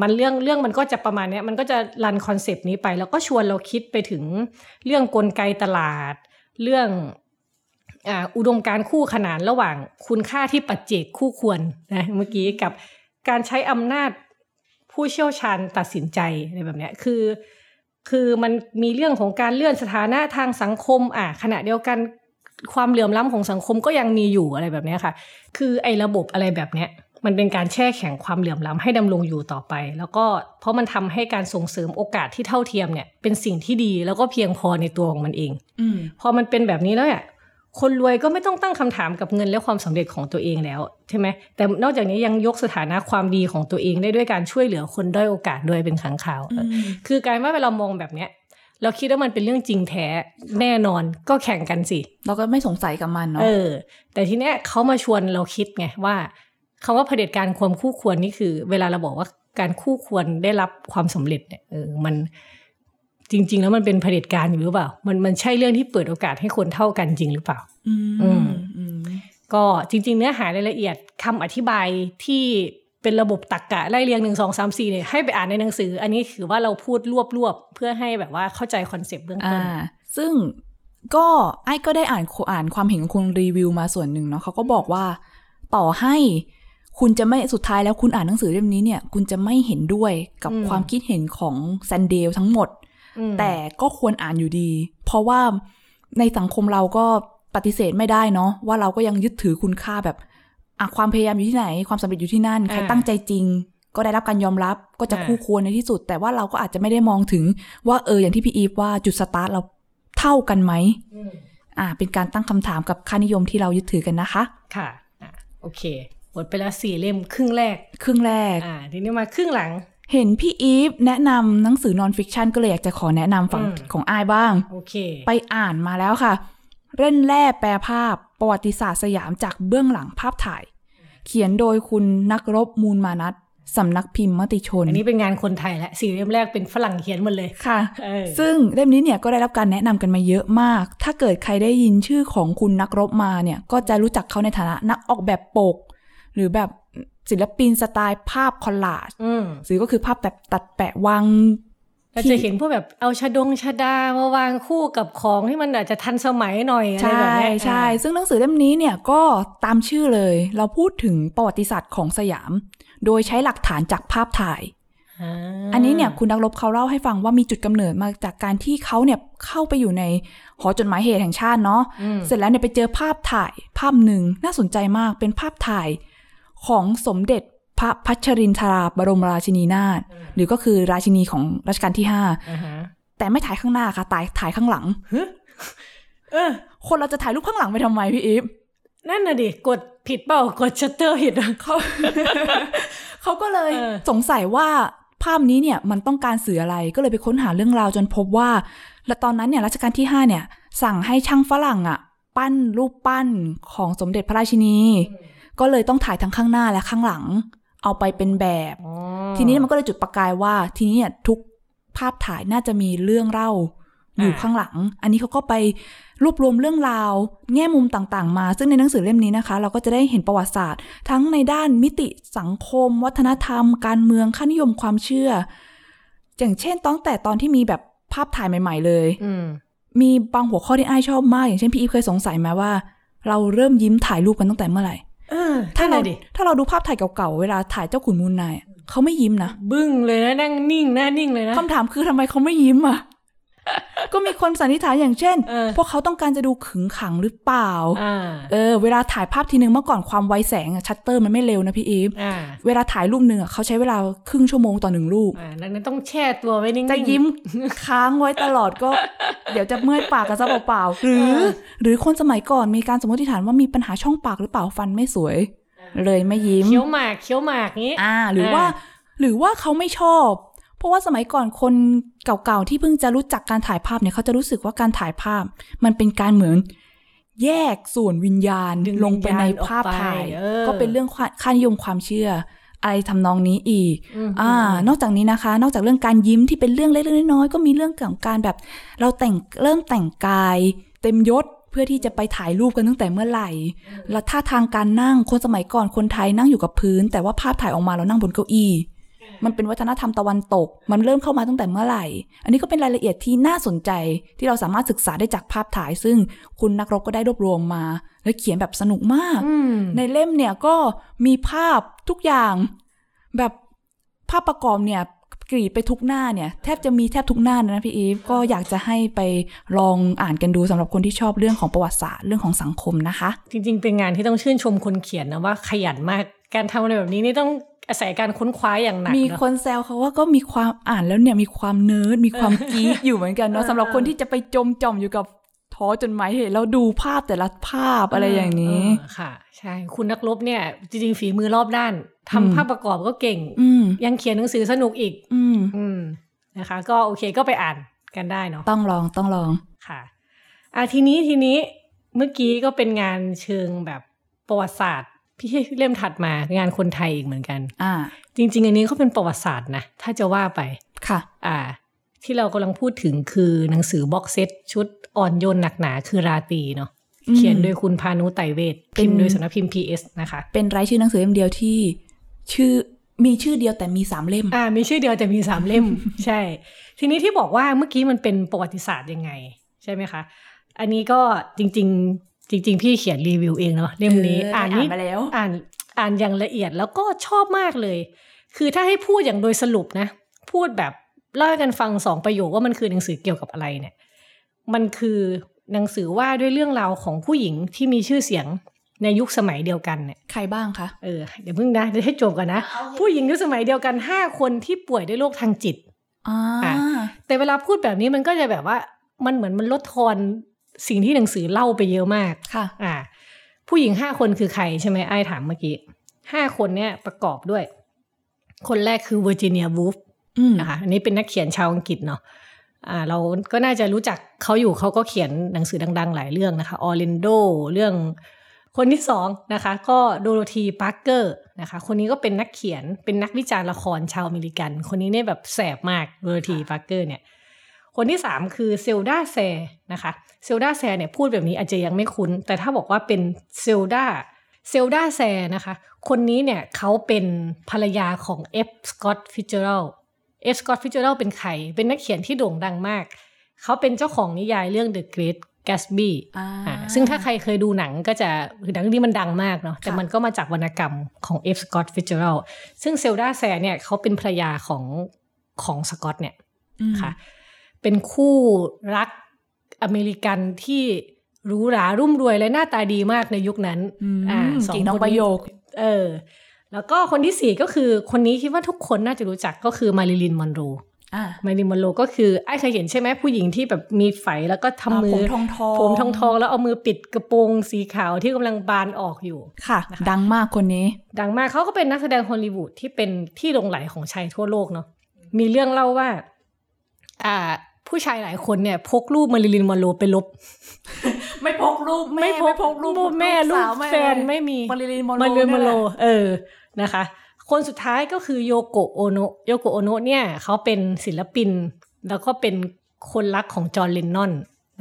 มันเรื่องเรื่องมันก็จะประมาณนี้มันก็จะรันคอนเซปต์นี้ไปแล้วก็ชวนเราคิดไปถึงเรื่องกลไกตลาดเรื่องอ่าอุดมการณ์คู่ขนานระหว่างคุณค่าที่ปัจเจกคู่ควรนะเมื่อกี้กับการใช้อำนาจผู้เชี่ยวชาญตัดสินใจอะไรแบบนี้คือคือมันมีเรื่องของการเลื่อนสถานะทางสังคมอ่ะขณะเดียวกันความเหลื่อมล้ำของสังคมก็ยังมีอยู่อะไรแบบนี้ค่ะคือไอ้ระบบอะไรแบบนี้ มันเป็นการแช่แข็งความเหลื่อมล้ำให้ดำรงอยู่ต่อไปแล้วก็เพราะมันทำให้การส่งเสริมโอกาสที่เท่าเทียมเนี่ยเป็นสิ่งที่ดีแล้วก็เพียงพอในตัวของมันเองพอมันเป็นแบบนี้แล้วเนี่ยคนรวยก็ไม่ต้องตั้งคำถามกับเงินและความสำเร็จของตัวเองแล้วใช่ไหมแต่นอกจากนี้ยังยกสถานะความดีของตัวเองได้ด้วยการช่วยเหลือคนด้อยโอกาสด้วยเป็นครั้งคราวคือการว่าเวลาเรามองแบบเนี้ยเราคิดว่ามันเป็นเรื่องจริงแท้แน่นอนก็แข่งกันสิเราก็ไม่สงสัยกับมันเนาะเออแต่ทีเนี้ยเขามาชวนเราคิดไงว่าคำว่าเผด็จการความคู่ควรนี่คือเวลาเราบอกว่าการคู่ควรได้รับความสำเร็จเนี่ยเออมันจริงๆแล้วมันเป็นเผด็จการอยู่หรือเปล่ามันมันใช่เรื่องที่เปิดโอกาสให้คนเท่ากันจริงหรือเปล่าอืมก็จริงๆเนื้อหารายละเอียดคำอธิบายที่เป็นระบบตรรกะไล่เรียงหนึ่ง สอง สาม สี่เนี่ยให้ไปอ่านในหนังสืออันนี้คือว่าเราพูดรวบๆเพื่อให้แบบว่าเข้าใจคอนเซปต์เบื้องต้นซึ่งก็ไอ้ก็ได้อ่านอ่านความเห็นของคนรีวิวมาส่วนหนึ่งเนาะเขาก็บอกว่าต่อให้คุณจะไม่สุดท้ายแล้วคุณอ่านหนังสือเล่มนี้เนี่ยคุณจะไม่เห็นด้วยกับความคิดเห็นของแซนเดลทั้งหมดแต่ก็ควรอ่านอยู่ดีเพราะว่าในสังคมเราก็ปฏิเสธไม่ได้เนาะว่าเราก็ยังยึดถือคุณค่าแบบอ่ะความพยายามอยู่ที่ไหนความสำเร็จอยู่ที่นั่นใครตั้งใจจริงก็ได้รับการยอมรับก็จะคู่ควรในที่สุดแต่ว่าเราก็อาจจะไม่ได้มองถึงว่าเอออย่างที่พี่อีฟว่าจุดสตาร์ทเราเท่ากันไหมอ่าเป็นการตั้งคำถามกับค่านิยมที่เรายึดถือกันนะคะค่ะโอเคหมดไปแล้วสี่เล่มครึ่งแรกครึ่งแรกอ่าทีนี้มาครึ่งหลังเห็นพี่อีฟแนะนำหนังสือนอนฟิกชันก็เลยอยากจะขอแนะนำฝั่งของอ้ายบ้างโอเคไปอ่านมาแล้วค่ะเล่นแร่แปรภาพประวัติศาสตร์สยามจากเบื้องหลังภาพถ่ายเขียนโดยคุณนักรบมูลมานัสสำนักพิมพ์มติชนอันนี้เป็นงานคนไทยและสี่เล่มแรกเป็นฝรั่งเขียนหมดเลยค่ะซึ่งเล่มนี้เนี่ยก็ได้รับการแนะนำกันมาเยอะมากถ้าเกิดใครได้ยินชื่อของคุณนักรบมาเนี่ยก็จะรู้จักเขาในฐานะนักออกแบบปกหรือแบบศิลปินสไตล์ภาพคอลลาจหรือก็คือภาพแบบตัดแปะวางเราจะเห็นพวกแบบเอาชะดงชะดามาวางคู่กับของที่มันอาจจะทันสมัยหน่อยอะไรแบบนี้ใช่ซึ่งหนังสือเล่มนี้เนี่ยก็ตามชื่อเลยเราพูดถึงประวัติศาสตร์ของสยามโดยใช้หลักฐานจากภาพถ่าย อ, อันนี้เนี่ยคุณนักรบเขาเล่าให้ฟังว่ามีจุดกำเนิดมาจากการที่เขาเนี่ยเข้าไปอยู่ในหอจดหมายเหตุแห่งชาติเนาะเสร็จแล้วเนี่ยไปเจอภาพถ่ายภาพหนึ่งน่าสนใจมากเป็นภาพถ่ายของสมเด็จพระพัชรินทราบรมราชินีนาถหรือก็คือราชินีของรัชกาลที่ห้า uh-huh. แต่ไม่ถ่ายข้างหน้าค่ะถ่ายถ่ายข้างหลัง huh? เออคนเราจะถ่ายรูปข้างหลังไปทำไมพี่อีฟนั่นน่ะดิกดผิดเปล่ากดชัตเตอร์ผิดเขา เขาก็เลย uh. สงสัยว่าภาพนี้เนี่ยมันต้องการสื่ออะไรก็เลยไปค้นหาเรื่องราวจนพบว่าตอนนั้นเนี่ยรัชกาลที่ห้าเนี่ยสั่งให้ช่างฝรั่งอ่ะปั้นรูปปั้นของสมเด็จพระราชินี uh-huh.ก็เลยต้องถ่ายทั้งข้างหน้าและข้างหลังเอาไปเป็นแบบทีนี้มันก็เลยจุดประกายว่าทีนี้เนี่ยทุกภาพถ่ายน่าจะมีเรื่องเล่าอยู่ข้างหลังอันนี้เขาก็ไปรวบรวมเรื่องราวแง่มุมต่างๆมาซึ่งในหนังสือเล่มนี้นะคะเราก็จะได้เห็นประวัติศาสตร์ทั้งในด้านมิติสังคมวัฒนธรรมการเมืองค่านิยมความเชื่ออย่างเช่นตั้งแต่ตอนที่มีแบบภาพถ่ายใหม่ๆเลยมีบางหัวข้อที่อ้ายชอบมากอย่างเช่นพี่อีฟเคยสงสัยไหมว่าเราเริ่มยิ้มถ่ายรูปกันตั้งแต่เมื่อไหร่ถ้าเราถ้าเราดูภาพถ่ายเก่าๆเวลาถ่ายเจ้าขุนมูลนายเขาไม่ยิ้มนะบึ้งเลยนะนั่งนิ่งหน้านิ่งเลยนะคำถามคือทำไมเขาไม่ยิ้มอ่ะ ก็มีคนสันนิษฐานอย่างเช่นพวกเขาต้องการจะดูขึงขังหรือเปล่าเออเวลาถ่ายภาพทีนึงเมื่อก่อนความไวแสงชัตเตอร์มันไม่เร็วนะพี่อีฟเวลาถ่ายรูปนึงเขาใช้เวลาครึ่งชั่วโมงต่อหนึ่งรูปดังนั้นต้องแช่ตัวไว้นิ่งๆจะยิ้มค้างไว้ตลอดก็เดี๋ยวจะเมื่อยปากกันซะเปล่าๆหรือหรือคนสมัยก่อนมีการสมมติฐานว่ามีปัญหาช่องปากหรือเปล่าฟันไม่สวยเลยไม่ยิ้มเคี้ยวหมากเคี้ยวหมากงี้อ่าหรือว่าหรือว่าเขาไม่ชอบเพราะว่าสมัยก่อนคนเก่าๆที่เพิ่งจะรู้จักการถ่ายภาพเนี่ยเขาจะรู้สึกว่าการถ่ายภาพมันเป็นการเหมือนแยกส่วนวิญญาณลงไปในภาพถ่ายก็เป็นเรื่องค่านิยมความเชื่ออะไรทำนองนี้อีกอ่านอกจากนี้นะคะนอกจากเรื่องการยิ้มที่เป็นเรื่องเล็กๆน้อยๆก็มีเรื่องของการแบบเราแต่งเริ่มแต่งกายเต็มยศเพื่อที่จะไปถ่ายรูปกันตั้งแต่เมื่อไหร่แล้วท่าทางการนั่งคนสมัยก่อนคนไทยนั่งอยู่กับพื้นแต่ว่าภาพถ่ายออกมาเรานั่งบนเก้าอี้มันเป็นวัฒนธรรมตะวันตกมันเริ่มเข้ามาตั้งแต่เมื่อไหร่อันนี้ก็เป็นรายละเอียดที่น่าสนใจที่เราสามารถศึกษาได้จากภาพถ่ายซึ่งคุณนักรบก็ได้รวบรวมมาและเขียนแบบสนุกมากในเล่มเนี่ยก็มีภาพทุกอย่างแบบภาพประกอบเนี่ยกรีดไปทุกหน้าเนี่ยแทบจะมีแทบทุกหน้านะพี่อีฟก็อยากจะให้ไปลองอ่านกันดูสำหรับคนที่ชอบเรื่องของประวัติศาสตร์เรื่องของสังคมนะคะจริงๆเป็นงานที่ต้องชื่นชมคนเขียนนะว่าขยันมาก การทำอะไรแบบนี้นี่ต้องอาศัยการค้นคว้าอย่างหนักมีคนแซวเขาว่าก็มีความอ่านแล้วเนี่ยมีความเนิร์ดมีความกี๊ดอยู่เหมือนกันเนาะสำหรับคนที่จะไปจมจ่อมอยู่กับท้อจนไม้เหตุแล้วดูภาพแต่ละภาพอะไรอย่างนี้ค่ะใช่คุณนักรบเนี่ยจริงๆฝีมือรอบด้านทำภาพประกอบก็เก่งยังเขียนหนังสือสนุกอีกนะคะก็โอเคก็ไปอ่านกันได้เนาะต้องลองต้องลองค่ะอ่ะทีนี้ทีนี้เมื่อกี้ก็เป็นงานเชิงแบบประวัติศาสตร์พี่เล่มถัดมางานคนไทยอีกเหมือนกันอ่าจริงๆอันนี้ก็เป็นประวัติศาสตร์นะถ้าจะว่าไปค่ะอ่าที่เรากำลังพูดถึงคือหนังสือบ็อกเซตชุดอ่อนโยนหนักหนาคือราตรีเนาะเขียนโดยคุณพานุไตรเวชพิมพ์โดยสำนักพิมพ์ พี เอส นะคะเป็นรายชื่อหนังสือเล่มเดียวที่ชื่อมีชื่อเดียวแต่มีสามเล่มอ่ามีชื่อเดียวแต่มีสามเล่ม ใช่ทีนี้ที่บอกว่าเมื่อกี้มันเป็นประวัติศาสตร์ยังไงใช่ไหมคะอันนี้ก็จริงๆจริงๆพี่เขียนรีวิวเองเนาะเล่มนี้อ่านมาแล้วอ่านอ่านอย่างละเอียดแล้วก็ชอบมากเลยคือถ้าให้พูดอย่างโดยสรุปนะพูดแบบเล่ากันฟังสองประโยคว่ามันคือหนังสือเกี่ยวกับอะไรเนี่ยมันคือหนังสือว่าด้วยเรื่องราวของผู้หญิงที่มีชื่อเสียงในยุคสมัยเดียวกันเนี่ยใครบ้างคะเออเดี๋ยวเพิ่งนะเดี๋ยวให้จบก่อนนะผู้หญิงยุคสมัยเดียวกันห้าคนที่ป่วยด้วยโรคทางจิตอ่าแต่เวลาพูดแบบนี้มันก็จะแบบว่ามันเหมือนมันลดทอนสิ่งที่หนังสือเล่าไปเยอะมากค่ะอ่าผู้หญิงห้าคนคือใครใช่ไหมไอ้ถามเมื่อกี้ห้าคนเนี่ยประกอบด้วยคนแรกคือเวอร์จิเนีย วูลฟ์นะคะอันนี้เป็นนักเขียนชาวอังกฤษเนาะอ่าเราก็น่าจะรู้จักเขาอยู่เขาก็เขียนหนังสือดังๆหลายเรื่องนะคะออร์แลนโดเรื่องคนที่สองนะคะก็โดโรธี ปาร์เกอร์นะคะคนนี้ก็เป็นนักเขียนเป็นนักวิจารณ์ละครชาวอเมริกันคนนี้เนี่ยแบบแสบมากโดโรธี ปาร์เกอร์เนี่ยคนที่สามคือเซลดาแซร์นะคะเซลดาแซร์เนี่ยพูดแบบนี้อาจจะยังไม่คุ้นแต่ถ้าบอกว่าเป็นเซลดาเซลดาแซร์นะคะคนนี้เนี่ยเขาเป็นภรรยาของเอฟสกอตฟิตเจอรัลด์เอฟสกอตฟิตเจอรัลด์เป็นใครเป็นนักเขียนที่โด่งดังมากเขาเป็นเจ้าของนิยายเรื่อง The Great Gatsby อ่าซึ่งถ้าใครเคยดูหนังก็จะคือหนังเรื่องนี้มันดังมากเนาะแต่มันก็มาจากวรรณกรรมของเอฟสกอตฟิตเจอรัลด์ซึ่งเซลดาแซร์เนี่ยเขาเป็นภรรยาของของสกอตเนี่ยค่ะเป็นคู่รักอเมริกันที่หรูหรารุ่มรวยและหน้าตาดีมากในยุคนั้นอ่าสองน้องประโยคเออแล้วก็คนที่สี่ก็คือคนนี้คิดว่าทุกคนน่าจะรู้จักก็คือมาริลิน มอนโรว์อ่ามาริลิน มอนโรว์ก็คือไอ้เคยเห็นใช่ไหมผู้หญิงที่แบบมีไฝแล้วก็ทำมือผมทองทองผมทองทองแล้วเอามือปิดกระโปรงสีขาวที่กำลังบานออกอยู่ค่ะดังมากคนนี้ดังมากเขาก็เป็นนักแสดงฮอลลีวูดที่เป็นที่หลงไหลของชายทั่วโลกเนาะมีเรื่องเล่าว่าอ่าผู้ชายหลายคนเนี่ยพกรูปมาริลิน มอนโรว์ไปลบไม่พกรูปไม่พกรูปแม่ลูกแฟนไม่มีมาริลิน มอนโรว์เออนะคะคนสุดท้ายก็คือโยโกะโอโนะโยโกะโอโนะเนี่ยเขาเป็นศิลปินแล้วก็เป็นคนรักของจอห์นเลนนอน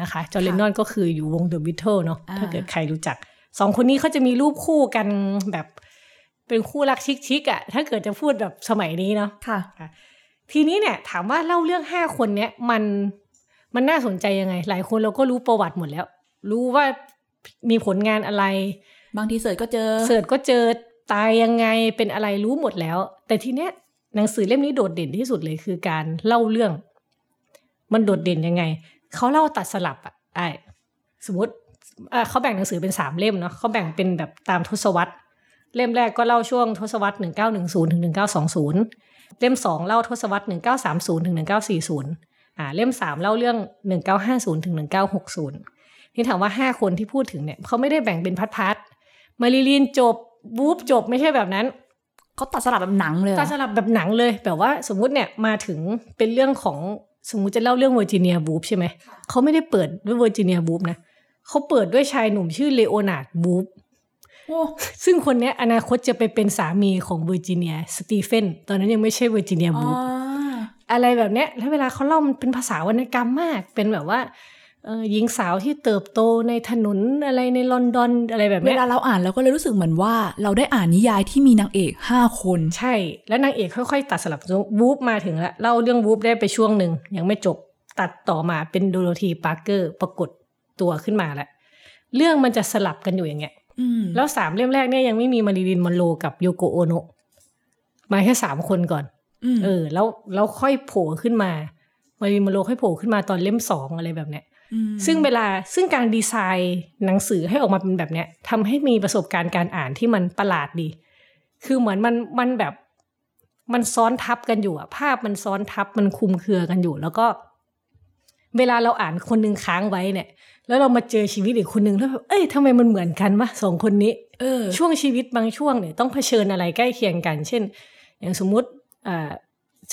นะคะจอห์นเลนนอนก็คืออยู่วง The Beatles เนาะถ้าเกิดใครรู้จักสองคนนี้เขาจะมีรูปคู่กันแบบเป็นคู่รักชิคๆอ่ะถ้าเกิดจะพูดแบบสมัยนี้เนาะค่ะทีนี้เนี่ยถามว่าเล่าเรื่องห้าคนเนี้ยมันมันน่าสนใจยังไงหลายคนเราก็รู้ประวัติหมดแล้วรู้ว่ามีผลงานอะไรบางทีเสิร์ชก็เจอเสิร์ชก็เจอตายยังไงเป็นอะไรรู้หมดแล้วแต่ทีเนี้ยหนังสือเล่มนี้โดดเด่นที่สุดเลยคือการเล่าเรื่องมันโดดเด่นยังไงเขาเล่าตัดสลับอ่ะไอ้สมมติเขาแบ่งหนังสือเป็นสามเล่มเนาะเขาแบ่งเป็นแบบตามทศวรรษเล่มแรกก็เล่าช่วงทศวรรษหนึ่งเก้าหนึ่งศูนย์ถึงหนึ่งเก้าสองศูนย์เล่มสองเล่าทศวรรษหนึ่งเก้าสามศูนย์ถึงหนึ่งเก้าสี่ศูนย์อ่าเล่มสามเล่าเรื่องหนึ่งเก้าห้าศูนย์ถึงหนึ่งเก้าหกศูนย์นี่ถามว่าห้าคนที่พูดถึงเนี่ยเขาไม่ได้แบ่งเป็นพาร์ทๆมาริลีนจบบู๊บจบไม่ใช่แบบนั้นเขาตัดสลับแบบหนังเลยตัดสลับแบบหนังเลยแบบว่าสมมุติเนี่ยมาถึงเป็นเรื่องของสมมุติจะเล่าเรื่องเวอร์จิเนีย วูลฟ์ใช่ไหมเขาไม่ได้เปิดด้วยเวอร์จิเนีย วูลฟ์นะเขาเปิดด้วยชายหนุ่มชื่อเลโอนาร์ด วูลฟ์ซึ่งคนนี้อนาคตจะไปเป็นสามีของเวอร์จิเนียสตีเฟนตอนนั้นยังไม่ใช่เวอร์จิเนียบูธอะไรแบบเนี้ยแล้วเวลาเขาเล่ามันเป็นภาษาวรรณกรรมมากเป็นแบบว่าหญิงสาวที่เติบโตในถนนอะไรในลอนดอนอะไรแบบนี้เวลาเราอ่านเราก็เลยรู้สึกเหมือนว่าเราได้อ่านนิยายที่มีนางเอกห้าคนใช่แล้วนางเอกค่อยๆตัดสลับวูฟมาถึงแล้วเล่าเรื่องวูฟได้ไปช่วงหนึ่งยังไม่จบตัดต่อมาเป็นโดโรธี ปาร์เกอร์ปรากฏตัวขึ้นมาแล้วเรื่องมันจะสลับกันอยู่อย่างเงี้ยแล้วสามเล่มแรกเนี่ยยังไม่มีมาริลิน มอนโรว์กับโยโกโอโนะมาแค่สามคนก่อนเออแล้วแล้วค่อยโผล่ขึ้นมามาริลิน มอนโรว์ค่อยโผล่ขึ้นมาตอนเล่มสองอะไรแบบเนี้ยซึ่งเวลาซึ่งการดีไซน์หนังสือให้ออกมาเป็นแบบเนี้ยทำให้มีประสบการณ์การอ่านที่มันประหลาดดี คือเหมือนมันมันแบบมันซ้อนทับกันอยู่อะภาพมันซ้อนทับมันคลุมเครือกันอยู่แล้วก็เวลาเราอ่านคนนึงค้างไว้เนี่ยแล้วเรามาเจอชีวิตอีกคนนึงแล้วแบบเอ้ยทำไมมันเหมือนกันวะสองคนนี้เออช่วงชีวิตบางช่วงเนี่ยต้องเผชิญอะไรใกล้เคียงกันเช่นอย่างสมมุติอ่า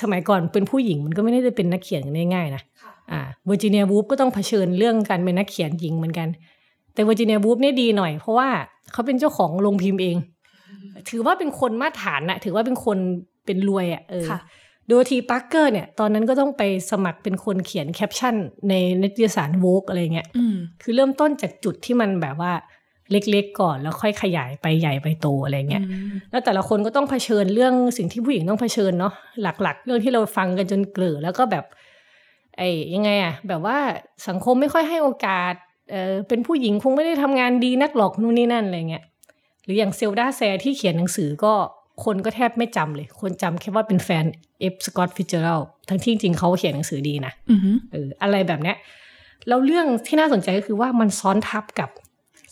สมัยก่อนเป็นผู้หญิงมันก็ไม่ได้เป็นนักเขียนง่ายๆนะอ่าเวอร์จิเนียวูฟก็ต้องเผชิญเรื่องการเป็นนักเขียนหญิงเหมือนกันแต่เวอร์จิเนียวูฟเนี่ยดีหน่อยเพราะว่าเขาเป็นเจ้าของโรงพิมพ์เองถือว่าเป็นคนมาตรฐานนะถือว่าเป็นคนเป็นรวยอ่ะเออโดทีปักเกอร์เนี่ยตอนนั้นก็ต้องไปสมัครเป็นคนเขียนแคปชั่นในนิตยสารโวกอะไรเงี้ยคือเริ่มต้นจากจุดที่มันแบบว่าเล็กๆก่อนแล้วค่อยขยายไปใหญ่ไปโตอะไรเงี้ยแล้วแต่ละคนก็ต้องเผชิญเรื่องสิ่งที่ผู้หญิงต้องเผชิญเนาะหลักๆเรื่องที่เราฟังกันจนเกลือแล้วก็แบบไอ้ยังไงอะแบบว่าสังคมไม่ค่อยให้โอกาสเออเป็นผู้หญิงคงไม่ได้ทำงานดีนักหรอกนู่นนี่นั่นอะไรเงี้ยหรืออย่างเซลดาแซร์ที่เขียนหนังสือก็คนก็แทบไม่จำเลยคนจำแค่ว่าเป็นแฟนเอฟสกอตฟิตเจอรัลด์ทั้งที่จริงๆเขาเขียนหนังสือดีนะ mm-hmm. เอออะไรแบบเนี้ยแล้วเรื่องที่น่าสนใจก็คือว่ามันซ้อนทับกับ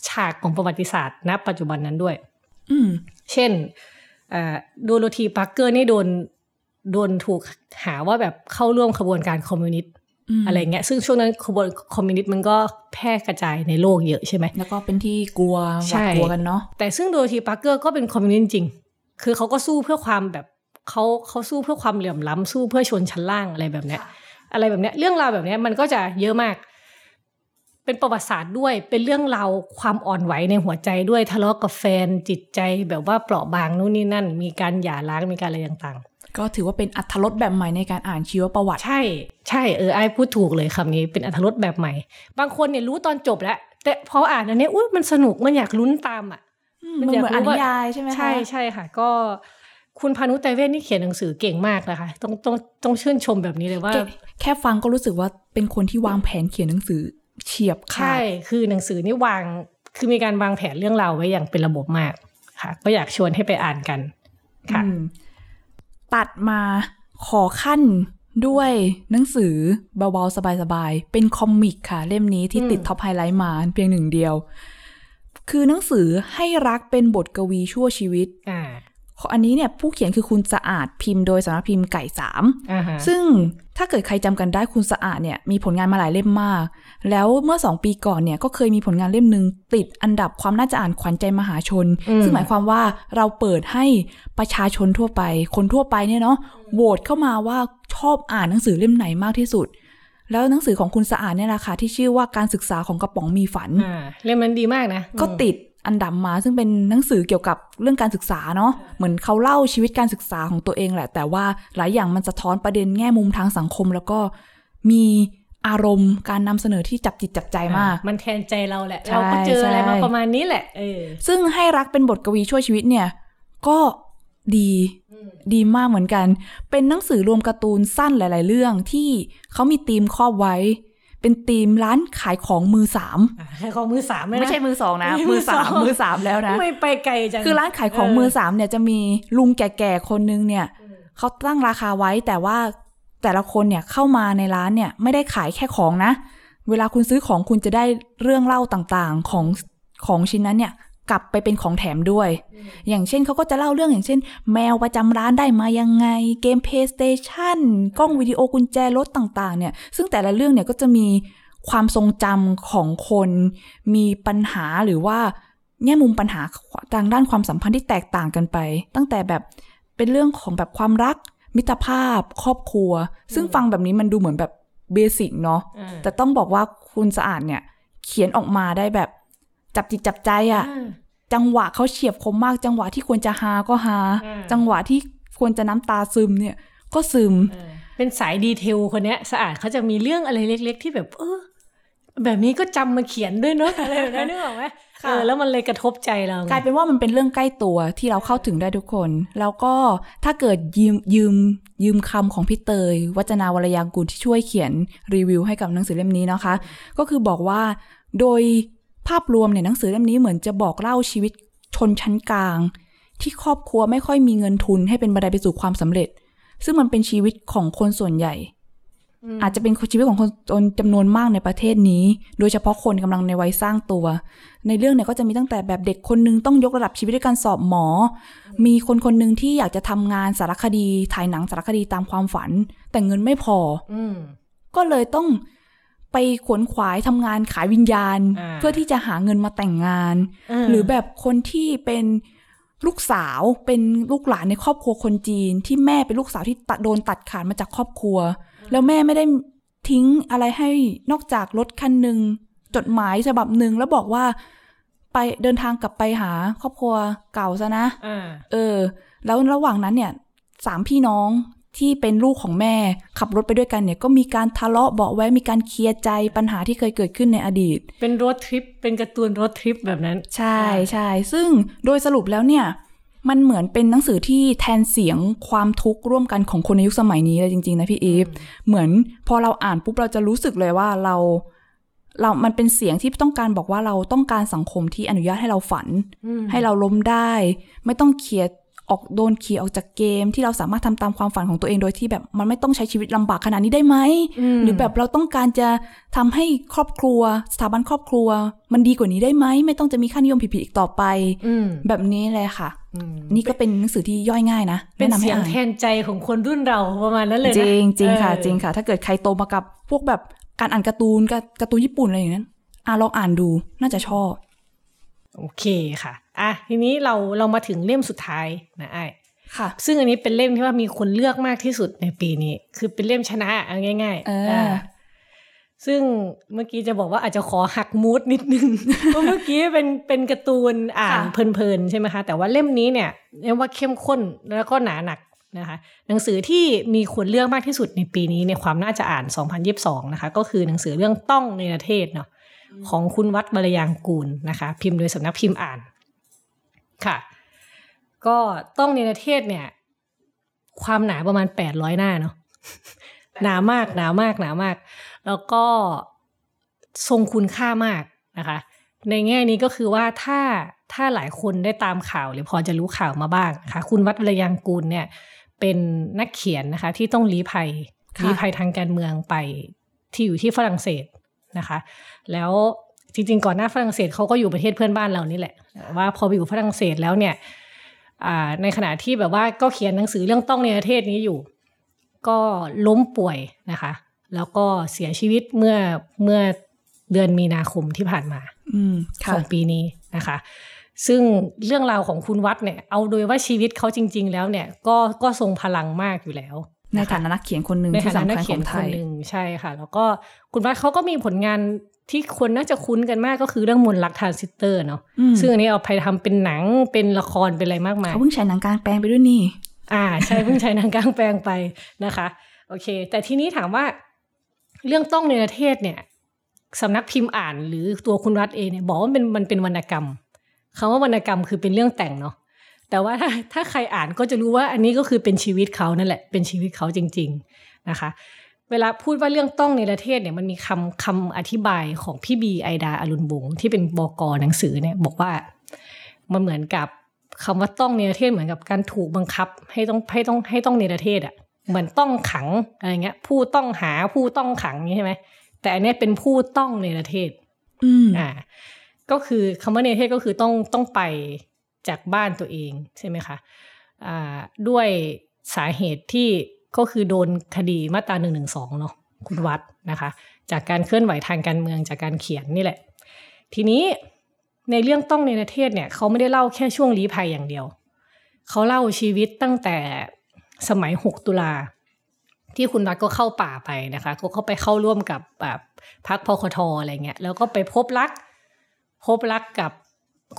ฉากของประวัติศาสตร์ณปัจจุบันนั้นด้วย mm-hmm. เช่นโดโรธีปาร์เกอร์นี่โดนโดนถูกหาว่าแบบเข้าร่วมขบวนการคอมมิวนิสต์ mm-hmm. อะไรเงี้ยซึ่งช่วงนั้นขบวนคอมมิวนิสต์มันก็แพร่กระจายในโลกเยอะใช่ไหมแล้วก็เป็นที่กลัวหวาดกลัวกันเนาะแต่ซึ่งโดโรธีปาร์เกอร์ก็เป็นคอมมิวนิสต์จริงคือเขาก็สู้เพื่อความแบบเขาเขาสู้เพื่อความเหลื่อมล้ำสู้เพื่อชนชั้นล่างอะไรแบบเนี้ยอะไรแบบเนี้ยเรื่องราวแบบเนี้ยมันก็จะเยอะมากเป็นประวัติศาสตร์ด้วยเป็นเรื่องราวความอ่อนไหวในหัวใจด้วยทะเลาะกับแฟนจิตใจแบบว่าเปราะบางนู่นนี่นั่นมีการหย่าร้างมีการอะไรต่างๆก็ถือว่าเป็นอรรถรสแบบใหม่ในการอ่านชีวประวัติใช่ใช่เออไอ้พูดถูกเลยคำนี้เป็นอรรถรสแบบใหม่บางคนเนี่ยรู้ตอนจบแล้วแต่พออ่านอันนี้อุ้ยมันสนุกมันอยากลุ้นตามอ่ะมันเหมือนอนิยายใช่ไหมคะใช่ใช่ค่ะก็คุณพานุไตรเวชนี่เขียนหนังสือเก่งมากนะคะต้องต้องต้องชื่นชมแบบนี้เลยว่าแค่ฟังก็รู้สึกว่าเป็นคนที่วางแผนเขียนหนังสือเฉียบขาดใช่คือหนังสือนี่วางคือมีการวางแผนเรื่องราวไว้อย่างเป็นระบบมากค่ะก็อยากชวนให้ไปอ่านกันค่ะตัดมาขอขั้นด้วยหนังสือเบาๆสบายๆเป็นคอมิกค่ะเล่มนี้ที่ติดท็อปไฮไลท์มาเพียงหนึ่งเดียวคือหนังสือให้รักเป็นบทกวีชั่วชีวิต uh-huh. อันนี้เนี่ยผู้เขียนคือคุณสะอาดพิมพ์โดยสำนักพิมพ์ไก่สามซึ่งถ้าเกิดใครจำกันได้คุณสะอาดเนี่ยมีผลงานมาหลายเล่มมากแล้วเมื่อสองปีก่อนเนี่ยก็เคยมีผลงานเล่มนึงติดอันดับความน่าจะอ่านขวัญใจมหาชน uh-huh. ซึ่งหมายความว่าเราเปิดให้ประชาชนทั่วไปคนทั่วไปเนี่ยเนาะ uh-huh. โหวตเข้ามาว่าชอบอ่านหนังสือเล่มไหนมากที่สุดแล้วหนังสือของคุณสะอาดเนี่ยแหละค่ะที่ชื่อว่าการศึกษาของกระป๋องมีฝันเล่มนั้นดีมากนะก็ติดอันดับมาซึ่งเป็นหนังสือเกี่ยวกับเรื่องการศึกษาเนาะเหมือนเขาเล่าชีวิตการศึกษาของตัวเองแหละแต่ว่าหลายอย่างมันสะท้อนประเด็นแง่มุมทางสังคมแล้วก็มีอารมณ์การนำเสนอที่จับจิตจับใจมากมันแทนใจเราแหละเราก็เจออะไรมาประมาณนี้แหละเออซึ่งให้รักเป็นบทกวีช่วยชีวิตเนี่ยก็ดีดีมากเหมือนกันเป็นหนังสือรวมการ์ตูนสั้นหลายๆเรื่องที่เขามีธีมครอบไว้เป็นธีมร้านขายของมือสามขายของมือสามไม่ใช่มือสองนะมือสามมือสามแล้วนะไม่ไปไกลจังคือร้านขายของมือสามเนี่ยจะมีลุงแก่ๆคนนึงเนี่ยเขาตั้งราคาไว้แต่ว่าแต่ละคนเนี่ยเข้ามาในร้านเนี่ยไม่ได้ขายแค่ของนะเวลาคุณซื้อของคุณจะได้เรื่องเล่าต่างๆของของชิ้นนั้นเนี่ยกลับไปเป็นของแถมด้วย mm. อย่างเช่นเขาก็จะเล่าเรื่องอย่างเช่นแมวประจำร้านได้มายังไงเกม PlayStation กล้องวิดีโอกุญแจรถต่างๆเนี่ยซึ่งแต่ละเรื่องเนี่ยก็จะมีความทรงจำของคนมีปัญหาหรือว่าแง่มุมปัญหาทางด้านความสัมพันธ์ที่แตกต่างกันไปตั้งแต่แบบเป็นเรื่องของแบบความรักมิตรภาพครอบครัว mm. ซึ่งฟังแบบนี้มันดูเหมือนแบบเบสิกเนาะ mm. แต่ต้องบอกว่าคุณสะอาดเนี่ยเขียนออกมาได้แบบจับจิตจับใจอ่ะจังหวะเขาเฉียบคมมากจังหวะที่ควรจะฮาก็ฮาจังหวะที่ควรจะน้ำตาซึมเนี่ยก็ซึมเป็นสายดีเทลคนเนี้ยสะอาดเขาจะมีเรื่องอะไรเล็กๆที่แบบเออแบบนี้ก็จำมาเขียนด้วยเนาะอะไรแบบนั้นนึกออกไหมเออแล้วมันเลยกระทบใจเรากลายเป็นว่ามันเป็นเรื่องใกล้ตัวที่เราเข้าถึงได้ทุกคนแล้วก็ถ้าเกิดยืมยืมยืมคำของพี่เตยวัจนาวรยางกูลที่ช่วยเขียนรีวิวให้กับหนังสือเล่มนี้นะคะก็คือบอกว่าโดยภาพรวมเนี่ยหนังสือเล่มนี้เหมือนจะบอกเล่าชีวิตชนชั้นกลางที่ครอบครัวไม่ค่อยมีเงินทุนให้เป็นบันไดไปสู่ความสำเร็จซึ่งมันเป็นชีวิตของคนส่วนใหญ่ อาจจะเป็นชีวิตของคนจำนวนมากในประเทศนี้โดยเฉพาะคนกำลังในวัยสร้างตัวในเรื่องเนี่ยก็จะมีตั้งแต่แบบเด็กคนนึงต้องยกระดับชีวิตด้วยการสอบหมอมีคนคนนึงที่อยากจะทำงานสารคดีถ่ายหนังสารคดีตามความฝันแต่เงินไม่พอก็เลยต้องไปขวนขวายทำงานขายวิญญาณเพื่อที่จะหาเงินมาแต่งงานหรือแบบคนที่เป็นลูกสาวเป็นลูกหลานในครอบครัวคนจีนที่แม่เป็นลูกสาวที่โดนตัดขาดมาจากครอบครัวแล้วแม่ไม่ได้ทิ้งอะไรให้นอกจากรถคันหนึ่งจดหมายฉบับหนึ่งแล้วบอกว่าไปเดินทางกลับไปหาครอบครัวเก่าซะนะเออแล้วระหว่างนั้นเนี่ยสามพี่น้องที่เป็นลูกของแม่ขับรถไปด้วยกันเนี่ยก็มีการทะเลาะเบาะแว้งมีการเคลียร์ใจปัญหาที่เคยเกิดขึ้นในอดีตเป็นรถทริปเป็นการ์ตูนรถทริปแบบนั้นใช่ๆซึ่งโดยสรุปแล้วเนี่ยมันเหมือนเป็นหนังสือที่แทนเสียงความทุกข์ร่วมกันของคนในยุคสมัยนี้เลยจริงๆนะพี่อีฟเหมือนพอเราอ่านปุ๊บเราจะรู้สึกเลยว่าเราเรามันเป็นเสียงที่ต้องการบอกว่าเราต้องการสังคมที่อนุญาตให้เราฝันให้เราล้มได้ไม่ต้องเคลียร์ออกโดนขี่ออกจากเกมที่เราสามารถทำตามความฝันของตัวเองโดยที่แบบมันไม่ต้องใช้ชีวิตลำบากขนาดนี้ได้ไหมหรือแบบเราต้องการจะทำให้ครอบครัวสถาบันครอบครัวมันดีกว่านี้ได้ไหมไม่ต้องจะมีค่านิยมผิดๆอีกต่อไปแบบนี้เลยค่ะนี่ก็เป็นหนังสือที่ย่อยง่ายนะเป็นเสียงแทนใจของคนรุ่นเราประมาณนั้นเลยนะจริงจริงค่ะจริงค่ะถ้าเกิดใครโตมากับพวกแบบการอ่านการ์ตูนการ์ตูนญี่ปุ่นอะไรอย่างนั้นอ่ะลองอ่านดูน่าจะชอบโอเคค่ะอ่ะทีนี้เราเรามาถึงเล่มสุดท้ายนะไอ้ค่ะซึ่งอันนี้เป็นเล่มที่ว่ามีคนเลือกมากที่สุดในปีนี้คือเป็นเล่มชนะเอาง่ายๆเออซึ่งเมื่อกี้จะบอกว่าอาจจะขอหักมูดนิดนึงเพราะเมื่อกี้เป็นเป็นการ์ตูนอ่านเพลินๆใช่ไหมคะแต่ว่าเล่มนี้เนี่ยเรียกว่าเข้มข้นแล้วก็หนาหนักนะคะหนังสือที่มีคนเลือกมากที่สุดในปีนี้ในความน่าจะอ่านสองพันยี่สิบสองนะคะก็คือหนังสือเรื่องต้องในประเทศเนาะของคุณวัดบรรยางกูลนะคะพิมพ์โดยสำนักพิมพ์อ่านค่ะก็ต้องในประเทศเนี่ยความหนาประมาณแปดร้อยหน้าเนาะหนามากหนามากหนามากแล้วก็ทรงคุณค่ามากนะคะในแง่นี้ก็คือว่าถ้าถ้าหลายคนได้ตามข่าวหรือพอจะรู้ข่าวมาบ้างนะคะคุณวัดบรรยางกูลเนี่ยเป็นนักเขียนนะคะที่ต้องลี้ภัยลี้ภัยทางการเมืองไปที่อยู่ที่ฝรั่งเศสนะคะแล้วจริงๆก่อนหน้าฝรั่งเศสเขาก็อยู่ประเทศเพื่อนบ้านเรานี่แหละว่าพอไปอยู่ฝรั่งเศสแล้วเนี่ยในขณะที่แบบว่าก็เขียนหนังสือเรื่องต้องในประเทศนี้อยู่ก็ล้มป่วยนะคะแล้วก็เสียชีวิตเมื่อเมื่อเดือนมีนาคมที่ผ่านมาของปีนี้นะคะซึ่งเรื่องราวของคุณวัดเนี่ยเอาโดยว่าชีวิตเขาจริงๆแล้วเนี่ยก็ก็ทรงพลังมากอยู่แล้วในฐานะนักเขียนคนหนึ่งที่สำคัญของไทยใช่ค่ะแล้วก็คุณวัดเขาก็มีผลงานที่คนน่าจะคุ้นกันมากก็คือเรื่องมนต์รักทรานซิสเตอร์เนาะซึ่งอันนี้เอาไปทำเป็นหนังเป็นละครเป็นอะไรมากมายเขาเพิ่งใช้หนังกลางแปลงไปด้วยนี่อ่าใช่เพิ่งใช้หนังกลางแปลงไปนะคะโอเคแต่ทีนี้ถามว่าเรื่องต้องในประเทศเนี่ยสำนักพิมพ์อ่านหรือตัวคุณวัดเองเนี่ยบอกว่ามันมันเป็นวรรณกรรมคำว่าวรรณกรรมคือเป็นเรื่องแต่งเนาะแต่ว่าถ้าถ้าใครอ่านก็จะรู้ว่าอันนี้ก็คือเป็นชีวิตเขานั่นแหละเป็นชีวิตเขาจริงๆนะคะเวลาพูดว่าเรื่องต้องในประเทศเนี่ยมันมีคำคำอธิบายของพี่บีไอดาอรุณวงศ์ที่เป็นบก.หนังสือเนี่ยบอกว่ามันเหมือนกับคำว่าต้องในประเทศเหมือนกับการถูกบังคับให้ต้องให้ต้องให้ต้องในประเทศอ่ะเหมือนต้องขังอะไรเงี้ยผู้ต้องหาผู้ต้องขังนี่ใช่ไหมแต่อันนี้เป็นผู้ต้องในประเทศอ่าก็คือคำว่าในประเทศก็คือต้องต้องไปจากบ้านตัวเองใช่ไหมคะอ่าด้วยสาเหตุที่ก็คือโดนคดีมาตราหนึ่งหนึ่งสองเนาะคุณวัดนะคะจากการเคลื่อนไหวทางการเมืองจากการเขียนนี่แหละทีนี้ในเรื่องต้องในประเทศเนี่ยเขาไม่ได้เล่าแค่ช่วงลี้ภัยอย่างเดียวเขาเล่าชีวิตตั้งแต่สมัยหกตุลาที่คุณวัดก็เข้าป่าไปนะคะก็เข้าไปเข้าร่วมกับแบบพรรคพคทอะไรเงี้ยแล้วก็ไปพบรักพบรักกับ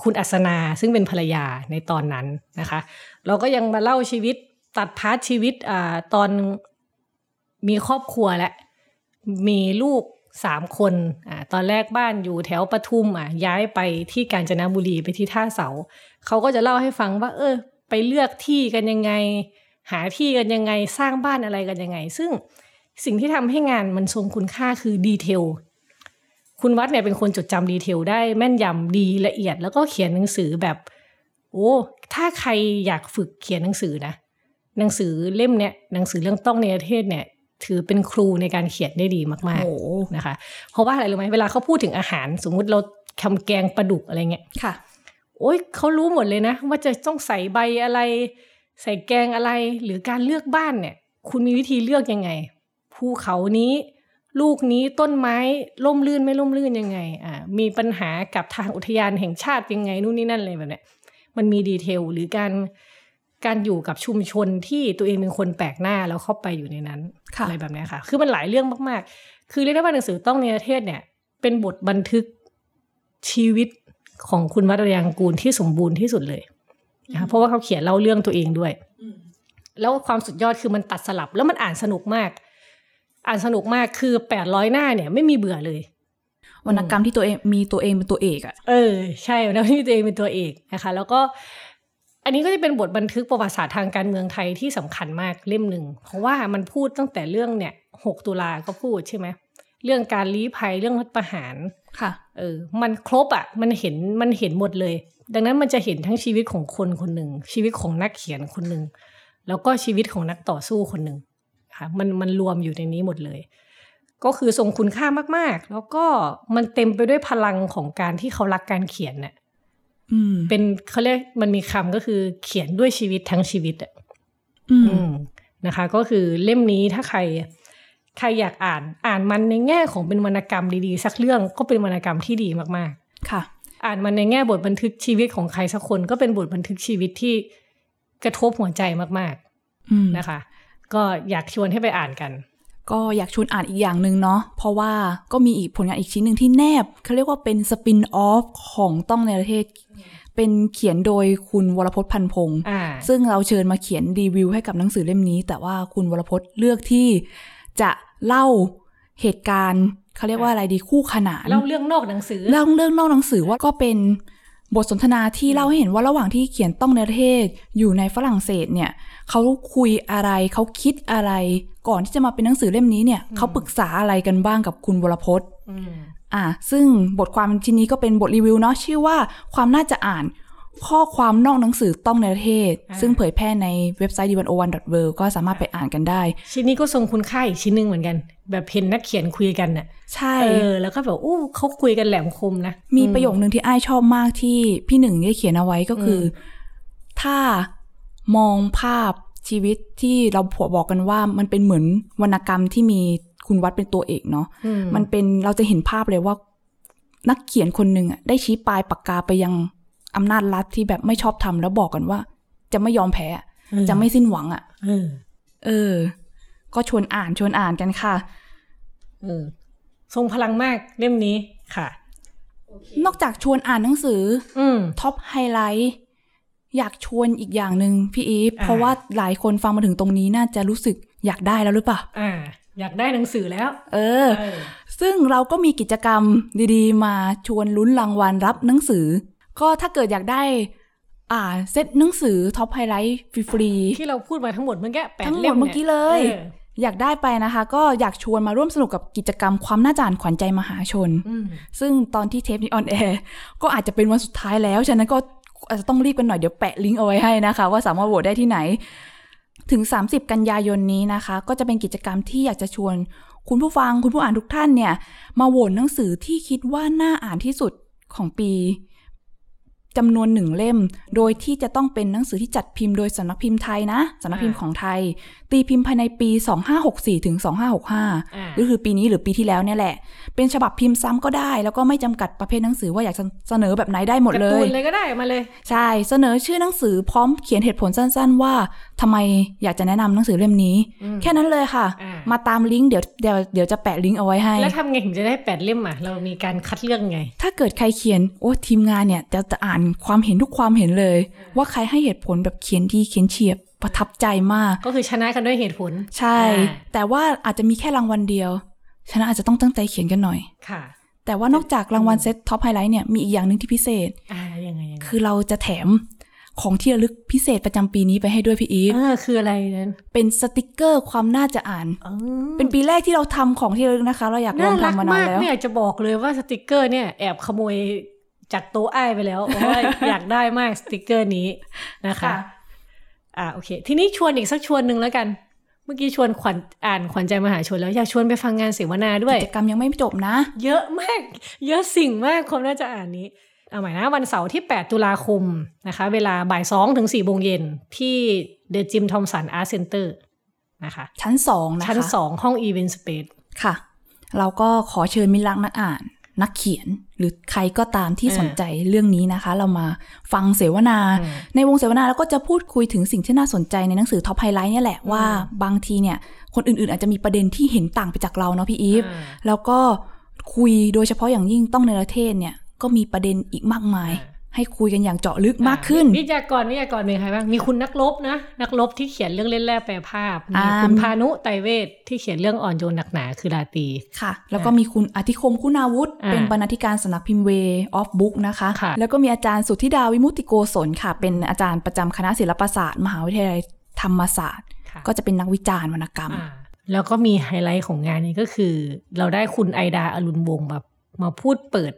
คุณอัศนาซึ่งเป็นภรรยาในตอนนั้นนะคะเราก็ยังมาเล่าชีวิตตัดพาร์ทชีวิตอ่าตอนมีครอบครัวและมีลูกสามคนอ่าตอนแรกบ้านอยู่แถวปทุมอ่ะย้ายไปที่กาญจนบุรีไปที่ท่าเสาเขาก็จะเล่าให้ฟังว่าเออไปเลือกที่กันยังไงหาที่กันยังไงสร้างบ้านอะไรกันยังไงซึ่งสิ่งที่ทำให้งานมันทรงคุณค่าคือดีเทลคุณวัดเนี่ยเป็นคนจดจำดีเทลได้แม่นยำดีละเอียดแล้วก็เขียนหนังสือแบบโอ้ถ้าใครอยากฝึกเขียนหนังสือนะหนังสือเล่มเนี่ยหนังสือเรื่องต้องในประเทศเนี่ย ถือเป็นครูในการเขียนได้ดีมากๆนะคะเพราะว่าอะไรรู้ไหมเวลาเขาพูดถึงอาหารสมมุติเราทำแกงปลาดุกอะไรเงี้ยค่ะโอ้ยเขารู้หมดเลยนะว่าจะต้องใส่ใบอะไรใส่แกงอะไรหรือการเลือกบ้านเนี่ยคุณมีวิธีเลือกยังไงภูเขานี้ลูกนี้ต้นไม้ล่มลื่นไม่ล่มลื่นยังไงอ่ามีปัญหากับทางอุทยานแห่งชาติยังไงนู่นนี่นั่นเลยแบบเนี้ยมันมีดีเทลหรือการการอยู่กับชุมชนที่ตัวเองเป็นคนแปลกหน้าแล้วเข้าไปอยู่ในนั้นอะไรแบบนี้ค่ะคือมันหลายเรื่องมากๆคือเรียกได้ว่าหนังสือต้องในประเทศเนี่ยเป็นบทบันทึกชีวิตของคุณวัดยางกูลที่สมบูรณ์ที่สุดเลยนะคะเพราะว่าเขาเขียนเล่าเรื่องตัวเองด้วยแล้วความสุดยอดคือมันตัดสลับแล้วมันอ่านสนุกมากอ่านสนุกมากคือแปดร้อยหน้าเนี่ยไม่มีเบื่อเลยวรรณกรรมที่ตัวเองมีตัวเองเป็นตัวเอกอ่ะเออใช่แล้วที่ตัวเองเป็นตัวเอกนะคะแล้วก็อันนี้ก็จะเป็นบทบันทึกประวัติศาสตร์ทางการเมืองไทยที่สำคัญมากเล่มหนึ่งเพราะว่ามันพูดตั้งแต่เรื่องเนี่ยหกตุลาก็พูดใช่ไหมเรื่องการลี้ภัยเรื่องรัฐประหารค่ะเออมันครบอ่ะมันเห็นมันเห็นหมดเลยดังนั้นมันจะเห็นทั้งชีวิตของคนคนหนึ่งชีวิตของนักเขียนคนหนึ่งแล้วก็ชีวิตของนักต่อสู้คนหนึ่งค่ะมันมันรวมอยู่ในนี้หมดเลยก็คือทรงคุณค่ามากๆแล้วก็มันเต็มไปด้วยพลังของการที่เขารักการเขียนเนี่ยเป็นเขาเรียกมันมีคำก็คือเขียนด้วยชีวิตทั้งชีวิตอ่ะนะคะก็คือเล่มนี้ถ้าใครใครอยากอ่านอ่านมันในแง่ของเป็นวรรณกรรมดีๆสักเรื่องก็เป็นวรรณกรรมที่ดีมากๆค่ะอ่านมันในแง่บทบันทึกชีวิตของใครสักคนก็เป็นบทบันทึกชีวิตที่กระทบหัวใจมากๆนะคะก็อยากชวนให้ไปอ่านกันก็อยากชวนอ่านอีกอย่างนึงเนาะเพราะว่าก็มีอีกผลงานอีกชิ้นหนึ่งที่แนบเขาเรียกว่าเป็นสปินออฟของต้องในประเทศเป็นเขียนโดยคุณวรพจน์พันพงษ์ซึ่งเราเชิญมาเขียนรีวิวให้กับหนังสือเล่มนี้แต่ว่าคุณวรพจน์เลือกที่จะเล่าเหตุการณ์เขาเรียกว่าอะไรดีคู่ขนานเล่าเรื่องนอกหนังสือเล่าเรื่องนอกหนังสือว่าก็เป็นบทสนทนาที่เล่าให้เห็นว่าระหว่างที่เขียนต้องในประเทศอยู่ในฝรั่งเศสเนี่ยเขาคุยอะไรเขาคิดอะไรก่อนที่จะมาเป็นหนังสือเล่มนี้เนี่ยเขาปรึกษาอะไรกันบ้างกับคุณวรพจน์อ่าซึ่งบทความชิ้นนี้ก็เป็นบทรีวิวเนาะชื่อว่าความน่าจะอ่านข้อความนอกหนังสือต้องในประเทศซึ่งเผยแพร่ในเว็บไซต์ ดี หนึ่งศูนย์หนึ่ง ดอท เวิลด์ ก็สามารถไปอ่านกันได้ชิ้นนี้ก็ทรงคุณค่าอีกชิ้นนึงเหมือนกันแบบเห็นนักเขียนคุยกันน่ะใช่เออแล้วก็แบบอู้เขาคุยกันแหลมคมนะมีประโยคนึงที่อ้ายชอบมากที่พี่หนึ่งได้เขียนเอาไว้ก็คือถ้ามองภาพชีวิตที่เราผัวบอกกันว่ามันเป็นเหมือนวรรณกรรมที่มีคุณวัดเป็นตัวเอกเนาะมันเป็นเราจะเห็นภาพเลยว่านักเขียนคนนึงอ่ะได้ชี้ปลายปากกาไปยังอำนาจรัฐที่แบบไม่ชอบทำแล้วบอกกันว่าจะไม่ยอมแพ้จะไม่สิ้นหวังอ่ะเออเออก็ชวนอ่านชวนอ่านกันค่ะเออทรงพลังมากเล่มนี้ค่ะ okay. นอกจากชวนอ่านหนังสือท็อปไฮไลท์อยากชวนอีกอย่างนึงพี่อีฟเพราะว่าหลายคนฟังมาถึงตรงนี้น่าจะรู้สึกอยากได้แล้วหรือเปล่าอ่าอยากได้หนังสือแล้วเออซึ่งเราก็มีกิจกรรมดีๆมาชวนลุ้นรางวัลรับหนังสือก็ถ้าเกิดอยากได้อ่าเซตหนังสือท็อปไฮไลท์ฟรีๆที่เราพูดมาทั้งหมดเมื่อกี้แปดเล่มเมื่อกี้เลยเอออยากได้ไปนะคะก็อยากชวนมาร่วมสนุกกับกิจกรรมความน่าจะอ่านขวัญใจมหาชนซึ่งตอนที่เทปนี้ออนแอร์ก็อาจจะเป็นวันสุดท้ายแล้วฉะนั้นก็อาจจะต้องรีบกันหน่อยเดี๋ยวแปะลิงก์เอาไว้ให้นะคะว่าสามารถโหวตได้ที่ไหนถึงสามสิบกันยายนนี้นะคะก็จะเป็นกิจกรรมที่อยากจะชวนคุณผู้ฟังคุณผู้อ่านทุกท่านเนี่ยมาโหวตหนังสือที่คิดว่าน่าอ่านที่สุดของปีจำนวนหนึ่งเล่มโดยที่จะต้องเป็นหนังสือที่จัดพิมพ์โดยสำนักพิมพ์ไทยนะสำนักพิมพ์ของไทยตีพิมพ์ภายในปีสองห้าหกสี่ถึงสองห้าหกห้าหรือคือปีนี้หรือปีที่แล้วเนี่ยแหละเป็นฉบับพิมพ์ซ้ำก็ได้แล้วก็ไม่จำกัดประเภทหนังสือว่าอยากเสนอแบบไหนได้หมดเลยการ์ตูนเลยก็ได้มาเลยใช่เสนอชื่อหนังสือพร้อมเขียนเหตุผลสั้นๆว่าทำไมอยากจะแนะนำหนังสือเล่มนี้แค่นั้นเลยค่ะมาตามลิงก์เดี๋ยวเดี๋ยวเดี๋ยวจะแปะลิงก์เอาไว้ให้แล้วทำไงถึงจะได้แปดเล่มอ่ะเรามีการคัดเลือกไงถ้าเกิดใครเขียนโอ้ทีมงานเนี่ยจะจะอ่านความเห็นทุกความเห็นเลยว่าใครให้เหตุผลแบบเขียนดีเขียนเฉียบประทับใจมากก็คือชนะกันด้วยเหตุผลใช่แต่ว่าอาจจะมีแค่รางวัลเดียวชนะอาจจะต้องตั้งใจเขียนกันหน่อยค่ะแต่ว่านอกจากรางวัลเซตท็อปไฮไลท์เนี่ยมีอีกอย่างนึงที่พิเศษอ่ายังไงคือเราจะแถมของที่ระลึกพิเศษประจำปีนี้ไปให้ด้วยพี่อีฟอ่าคืออะไรนั้นเป็นสติกเกอร์ความน่าจะอ่านเป็นปีแรกที่เราทำของที่ระลึกนะคะเราอยากลองทำมานานแล้วเนี่ยจะบอกเลยว่าสติกเกอร์เนี่ยแอบขโมยจากโต๊ะอ้ายไปแล้วเพราะว่าอยากได้มากสติกเกอร์นี้นะคะอ่าโอเคทีนี้ชวนอีกสักชวนหนึ่งแล้วกัน เมื่อกี้ชวนขวัญอ่านขวัญใจมหาชนแล้วอยากชวนไปฟังงานเสวนาด้วยกิจกรรมยังไม่จบนะเยอะมากเยอะสิ่งมากความน่าจะอ่านนี้เอาใหม่นะวันเสาร์ที่แปดตุลาคมนะคะเวลาบ่ายสองถึงสี่โมงเย็นที่เดอะจิมทอมสันอาร์ตเซ็นเตอร์นะคะชั้นสองนะคะชั้นสองห้องอีเวนต์สเปซค่ะเราก็ขอเชิญมิตรรักนักอ่านนักเขียนหรือใครก็ตามที่สนใจเรื่องนี้นะคะเรามาฟังเสวนาในวงเสวนาแล้วก็จะพูดคุยถึงสิ่งที่น่าสนใจในหนังสือท็อปไฮไลท์เนี่ยแหละว่าบางทีเนี่ยคนอื่นๆอาจจะมีประเด็นที่เห็นต่างไปจากเราเนาะพี่อีฟแล้วก็คุยโดยเฉพาะอย่างยิ่งต้องในประเทศเนี่ยก็มีประเด็นอีกมากมายให้คุยกันอย่างเจาะลึกมากขึ้นวิทยากรวิทยากรมีใครบ้างมีคุณนักรบนะนักรบที่เขียนเรื่องเล่นแร่แปรภาพมีคุณพานุไตรเวชที่เขียนเรื่องอ่อนโยนหนักหนาคือราตรีค่ะแล้วก็มีคุณอธิคมคุณาวุธเป็นบรรณาธิการสำนักพิมพ์เวย์ออฟบุ๊กนะคะแล้วก็มีอาจารย์สุทธิดาวิมุตติโกศลค่ะเป็นอาจารย์ประจำคณะศิลปศาสตร์มหาวิทยาลัยธรรมศาสตร์ก็จะเป็นนักวิจารณ์วรรณกรรมแล้วก็มีไฮไลท์ของงานนี้ก็คือเราได้คุณไอดาอรุณวงศ์แบบมาพูดเปิด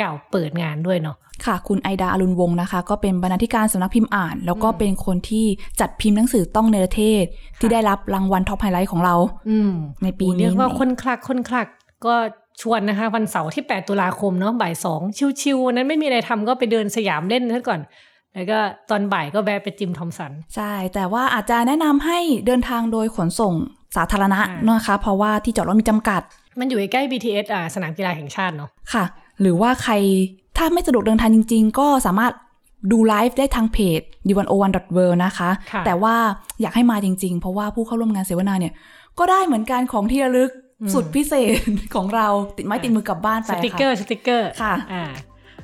เก่าเปิดงานด้วยเนาะค่ะคุณไอดาอรุณวงศ์นะคะก็เป็นบรรณาธิการสำนักพิมพ์อ่านแล้วก็เป็นคนที่จัดพิมพ์หนังสือต้องเนรเทศที่ได้รับรางวัลท็อปไฮไลท์ของเราในปีนี้เรียกว่าคนคลักคนคลักก็ชวนนะคะวันเสาร์ที่แปดตุลาคมเนาะบ่ายสองชิวๆวันนั้นไม่มีอะไรทำก็ไปเดินสยามเล่นซะก่อนแล้วก็ตอนบ่ายก็แวะไปจิมทอมสันใช่แต่ว่าอาจจะแนะนำให้เดินทางโดยขนส่งสาธารณะนะคะเพราะว่าที่จอดรถมีจำกัดมันอยู่ใกล้ บี ที เอส อ่ะสนามกีฬาแห่งชาติเนาะค่ะหรือว่าใครถ้าไม่สะดวกเดินทางจริงๆก็สามารถดูไลฟ์ได้ทางเพจ ดี หนึ่งศูนย์หนึ่ง ดอท เวิลด์ นะคะแต่ว่าอยากให้มาจริงๆเพราะว่าผู้เข้าร่วมงานเสวนาเนี่ยก็ได้เหมือนกันของที่ระลึกสุดพิเศษของเราติดไม้ติดมือกลับบ้านไปค่ะสติ๊กเกอร์สติ๊กเกอร์ค่ะอ่า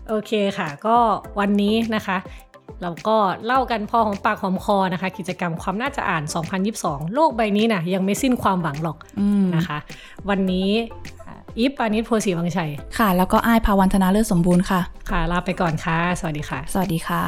โอเคค่ะก็วันนี้นะคะเราก็เล่ากันพอของปากหอมคอนะคะกิจกรรมความน่าจะอ่านสองพันยี่สิบสองโลกใบนี้นะยังไม่สิ้นความหวังหรอกนะคะวันนี้อีฟปานิชโพสีวังชัยค่ะแล้วก็อ้ายภาวันธนาเลิศสมบูรณ์ค่ะค่ะลาไปก่อนค่ะสวัสดีค่ะสวัสดีค่ะ